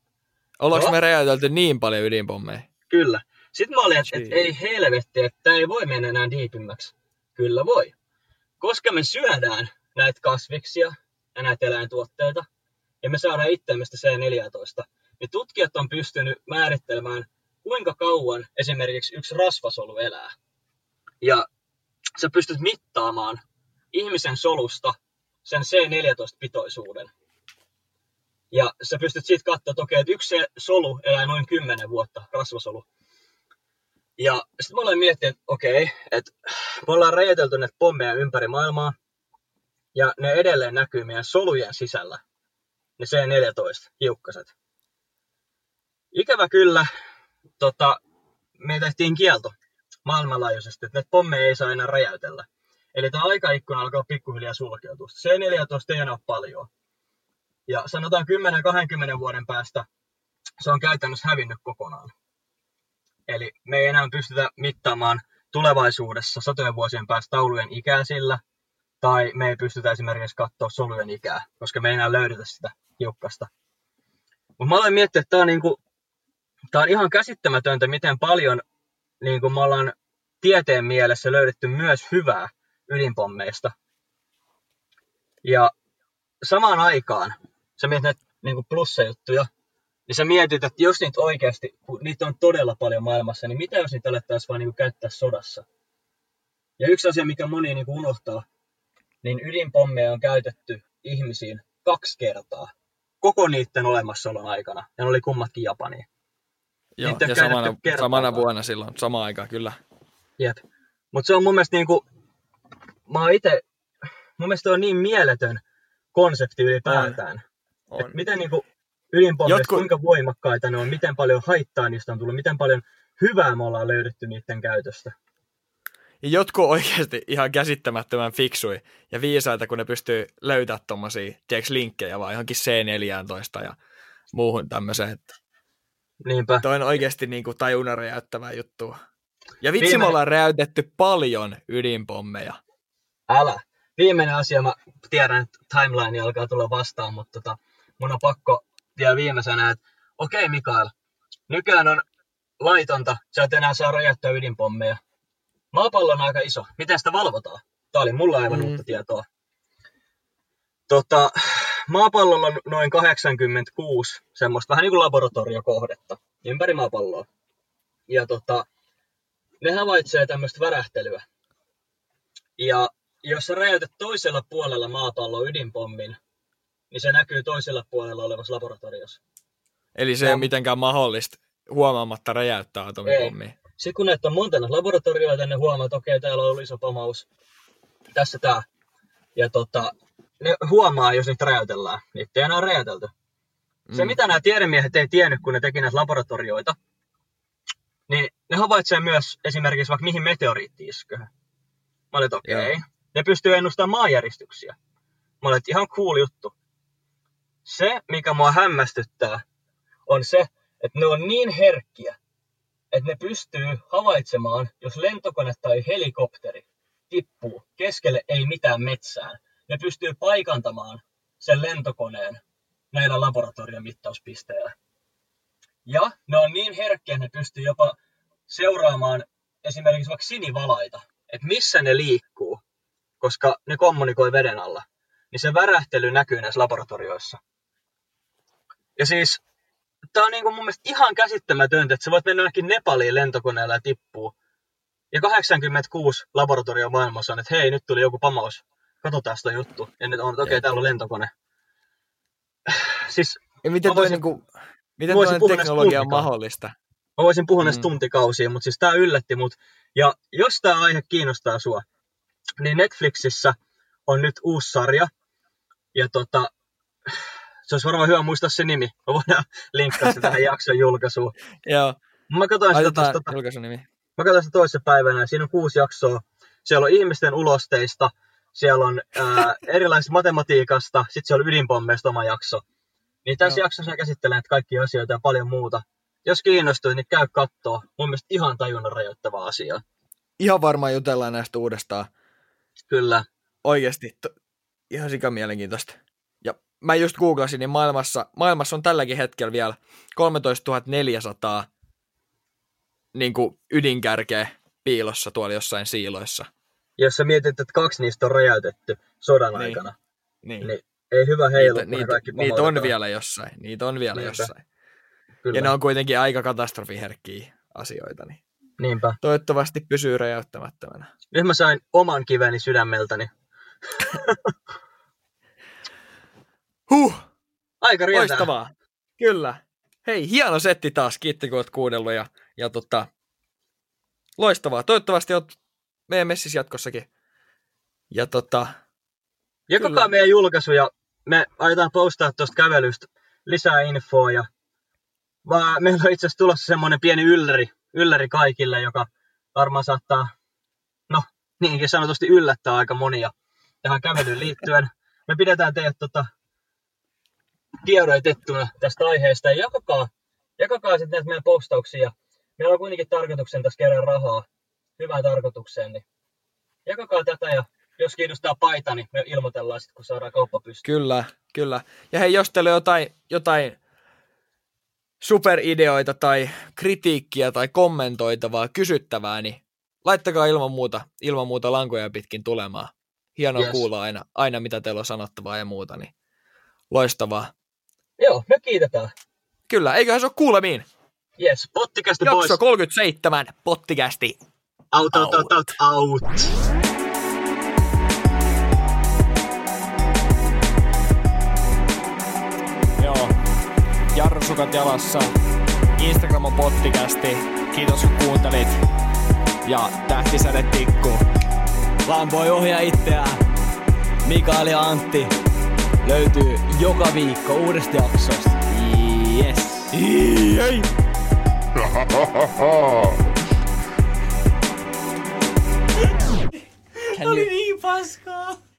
Ollaanko me räjäytelty niin paljon ydinpommeja? Kyllä. Sitten mä olin, että ei helvetti, että tämä ei voi mennä enää diipimmäksi. Kyllä voi. Koska me syödään näitä kasviksia ja näitä eläintuotteita, ja me saadaan itseämme sitä C14, niin tutkijat on pystynyt määrittelemään, kuinka kauan esimerkiksi yksi rasvasolu elää. Ja sä pystyt mittaamaan ihmisen solusta sen C14-pitoisuuden. Ja sä pystyt siitä katsomaan, että yksi solu elää noin 10 vuotta, rasvasolu. Ja sitten mä olen miettinyt, että me ollaan räjäytelty näitä pommeja ympäri maailmaa, ja ne edelleen näkyy meidän solujen sisällä, ne C14-hiukkaset. Ikävä kyllä, me tehtiin kielto maailmanlaajuisesti, että näitä pommeja ei saa enää räjäytellä. Eli tämä aikaikkuna alkaa pikkuhiljaa sulkeutua. C14 ei enää ole paljon. Ja sanotaan 10-20 vuoden päästä se on käytännössä hävinnyt kokonaan. Eli me ei enää pystytä mittaamaan tulevaisuudessa 100 vuosien päästä taulujen ikää sillä, tai me ei pystytä esimerkiksi katsoa solujen ikää, koska me ei enää löydetä sitä hiukkasta. Mutta mä aloin miettiä, että tämä on ihan käsittämätöntä, miten paljon niin kuin me ollaan tieteen mielessä löydetty myös hyvää ydinpommeista. Ja samaan aikaan sä mietit näitä niin kuin plussajuttuja, niin sä mietit, että jos niitä oikeasti, kun niitä on todella paljon maailmassa, niin mitä jos niitä alettaisiin vaan niin kuin käyttää sodassa? Ja yksi asia, mikä moni niin kuin unohtaa, niin ydinpommeja on käytetty ihmisiin 2 kertaa koko niiden olemassaolon aikana. Ja ne oli kummatkin Japania. Joo, ja samana vuonna silloin, sama aika, kyllä. Jep. Mutta se on mun mielestä niin kuin, mun mielestä on niin mieletön konsepti ylipäätään. Että miten niin kuin ydinpommeista, kuinka voimakkaita ne on, miten paljon haittaa niistä on tullut, miten paljon hyvää me ollaan löydetty niiden käytöstä. Ja jotkut oikeasti ihan käsittämättömän fiksui ja viisaita, kun ne pystyy löytämään tuommoisia linkkejä vaan johonkin C14 ja muuhun tämmöiseen. Niinpä. Toi on oikeasti niin kuin tajunnan räjäyttävää juttua. Ja vitsi, me ollaan räjäytetty paljon ydinpommeja. Älä. Viimeinen asia, mä tiedän, että timeline alkaa tulla vastaan, mutta mun on pakko vielä viimeisenä, että okei Mikael, nykyään on laitonta, sä et enää saa räjäyttää ydinpommeja. Maapallo on aika iso. Miten sitä valvotaan? Tämä oli mulla aivan uutta tietoa. Maapallolla on noin 86 semmoista vähän niin kuin laboratoriokohdetta ympäri maapalloa. Ja ne havaitsee tämmöistä värähtelyä. Ja jos sä räjäytät toisella puolella maapalloa ydinpommin, niin se näkyy toisella puolella olevassa laboratoriossa. Eli se ei ole mitenkään mahdollista huomaamatta räjäyttää atomipommia. Sitten kun näitä on monta laboratorioita, ne huomaa, että okei, täällä on ollut iso pamaus. Tässä tää. Ja ne huomaa, jos niitä räjäytellään. Niitä ei enää ole räjäytelty. Se, mitä nämä tiedemiehet ei tiennyt, kun ne teki näitä laboratorioita, niin ne havaitsee myös esimerkiksi vaikka mihin meteoriitti isköhän. Mä olin, okei. Ne pystyy ennustamaan maanjäristyksiä. Mä olin, ihan cool juttu. Se, mikä mua hämmästyttää, on se, että ne on niin herkkiä, että ne pystyy havaitsemaan, jos lentokone tai helikopteri tippuu keskelle ei mitään metsään. Ne pystyy paikantamaan sen lentokoneen näillä laboratorion mittauspisteillä. Ja ne on niin herkkiä, että ne pystyy jopa seuraamaan esimerkiksi vaikka sinivalaita, että missä ne liikkuu, koska ne kommunikoi veden alla. Niin se värähtely näkyy näissä laboratorioissa. Ja siis tämä on niin kuin mun mielestä ihan käsittämätöntä, että sä voit mennä jonnekin Nepaliin lentokoneella ja tippuu. Ja 86 laboratorio maailmassa on, että hei, nyt tuli joku pamaus. Katsotaan sitä juttu. Ja nyt on, että okei, täällä on lentokone. Siis, ja miten voisin, miten teknologia on mahdollista? Mä voisin puhua näistä tuntikausia, mutta siis tää yllätti mut. Ja jos tää aihe kiinnostaa sua, niin Netflixissä on nyt uusi sarja. Ja se olisi varmaan hyvä muistaa se nimi. Mä voidaan linkkaa se tähän jakson julkaisuun. Joo. Mä katsoin sitä toissapäivänä. Siinä on 6 jaksoa. Siellä on ihmisten ulosteista. Siellä on erilaisista matematiikasta. Sitten siellä on ydinpommeista oma jakso. Niin tässä jaksossa käsittelen kaikki asioita ja paljon muuta. Jos kiinnostuu, niin käy kattoo. Mun mielestä ihan tajunnan rajoittava asia. Ihan varmaan jutellaan näistä uudestaan. Kyllä. Oikeasti. Ihan sikamielenkiintoista. Mä just googlasin, niin maailmassa on tälläkin hetkellä vielä 13 400 niin kuin ydinkärkeä piilossa tuolla jossain siiloissa. Jos sä mietit, että 2 niistä on räjäytetty sodan aikana, niin ei hyvä heilu. Niitä on vielä jossain. Kyllä. Ja ne on kuitenkin aika katastrofiherkkiä asioita. Niin. Niinpä. Toivottavasti pysyy räjäyttämättömänä. Nyt mä sain oman kiveni sydämeltäni. Aika rientää. Loistavaa. Kyllä. Hei, hieno setti taas. Kiitti, kun olet kuunnellut. Ja loistavaa. Toivottavasti olet meidän messissä jatkossakin. Ja jakakaa meidän julkaisuja. Me aiotaan postaa tuosta kävelystä lisää infoa. Ja meillä on itse asiassa tulossa semmoinen pieni ylläri kaikille, joka varmaan saattaa, niinkin sanotusti yllättää aika monia tähän kävelyyn liittyen. Me pidetään teidät tiedoitettuna tästä aiheesta ja jakakaa sitten näitä meidän postauksia. Meillä on kuitenkin tarkoituksen tässä kerran rahaa hyvään tarkoitukseen, niin jakakaa tätä ja jos kiinnostaa paita, niin me ilmoitellaan sitten, kun saadaan kauppa pystyyn. Kyllä. Ja hei, jos teillä on jotain superideoita tai kritiikkiä tai kommentoitavaa, kysyttävää, niin laittakaa ilman muuta lankoja pitkin tulemaan. Hienoa kuulla aina, mitä teillä on sanottavaa ja muuta, niin loistavaa. Joo, me kiitetään. Kyllä, eiköhän se ole kuulemiin. Yes, Pottikasti pois. Jakso 37, Pottikasti. Out. Jarrusukat jalassa. Instagram on Pottikasti. Kiitos kun kuuntelit. Ja tähtisäde tikku. Vaan voi ohjaa itseään. Mikael ja Antti löytyy joka viikko uudesta jaksosta. Yes. Jei. Oli niin paskaa.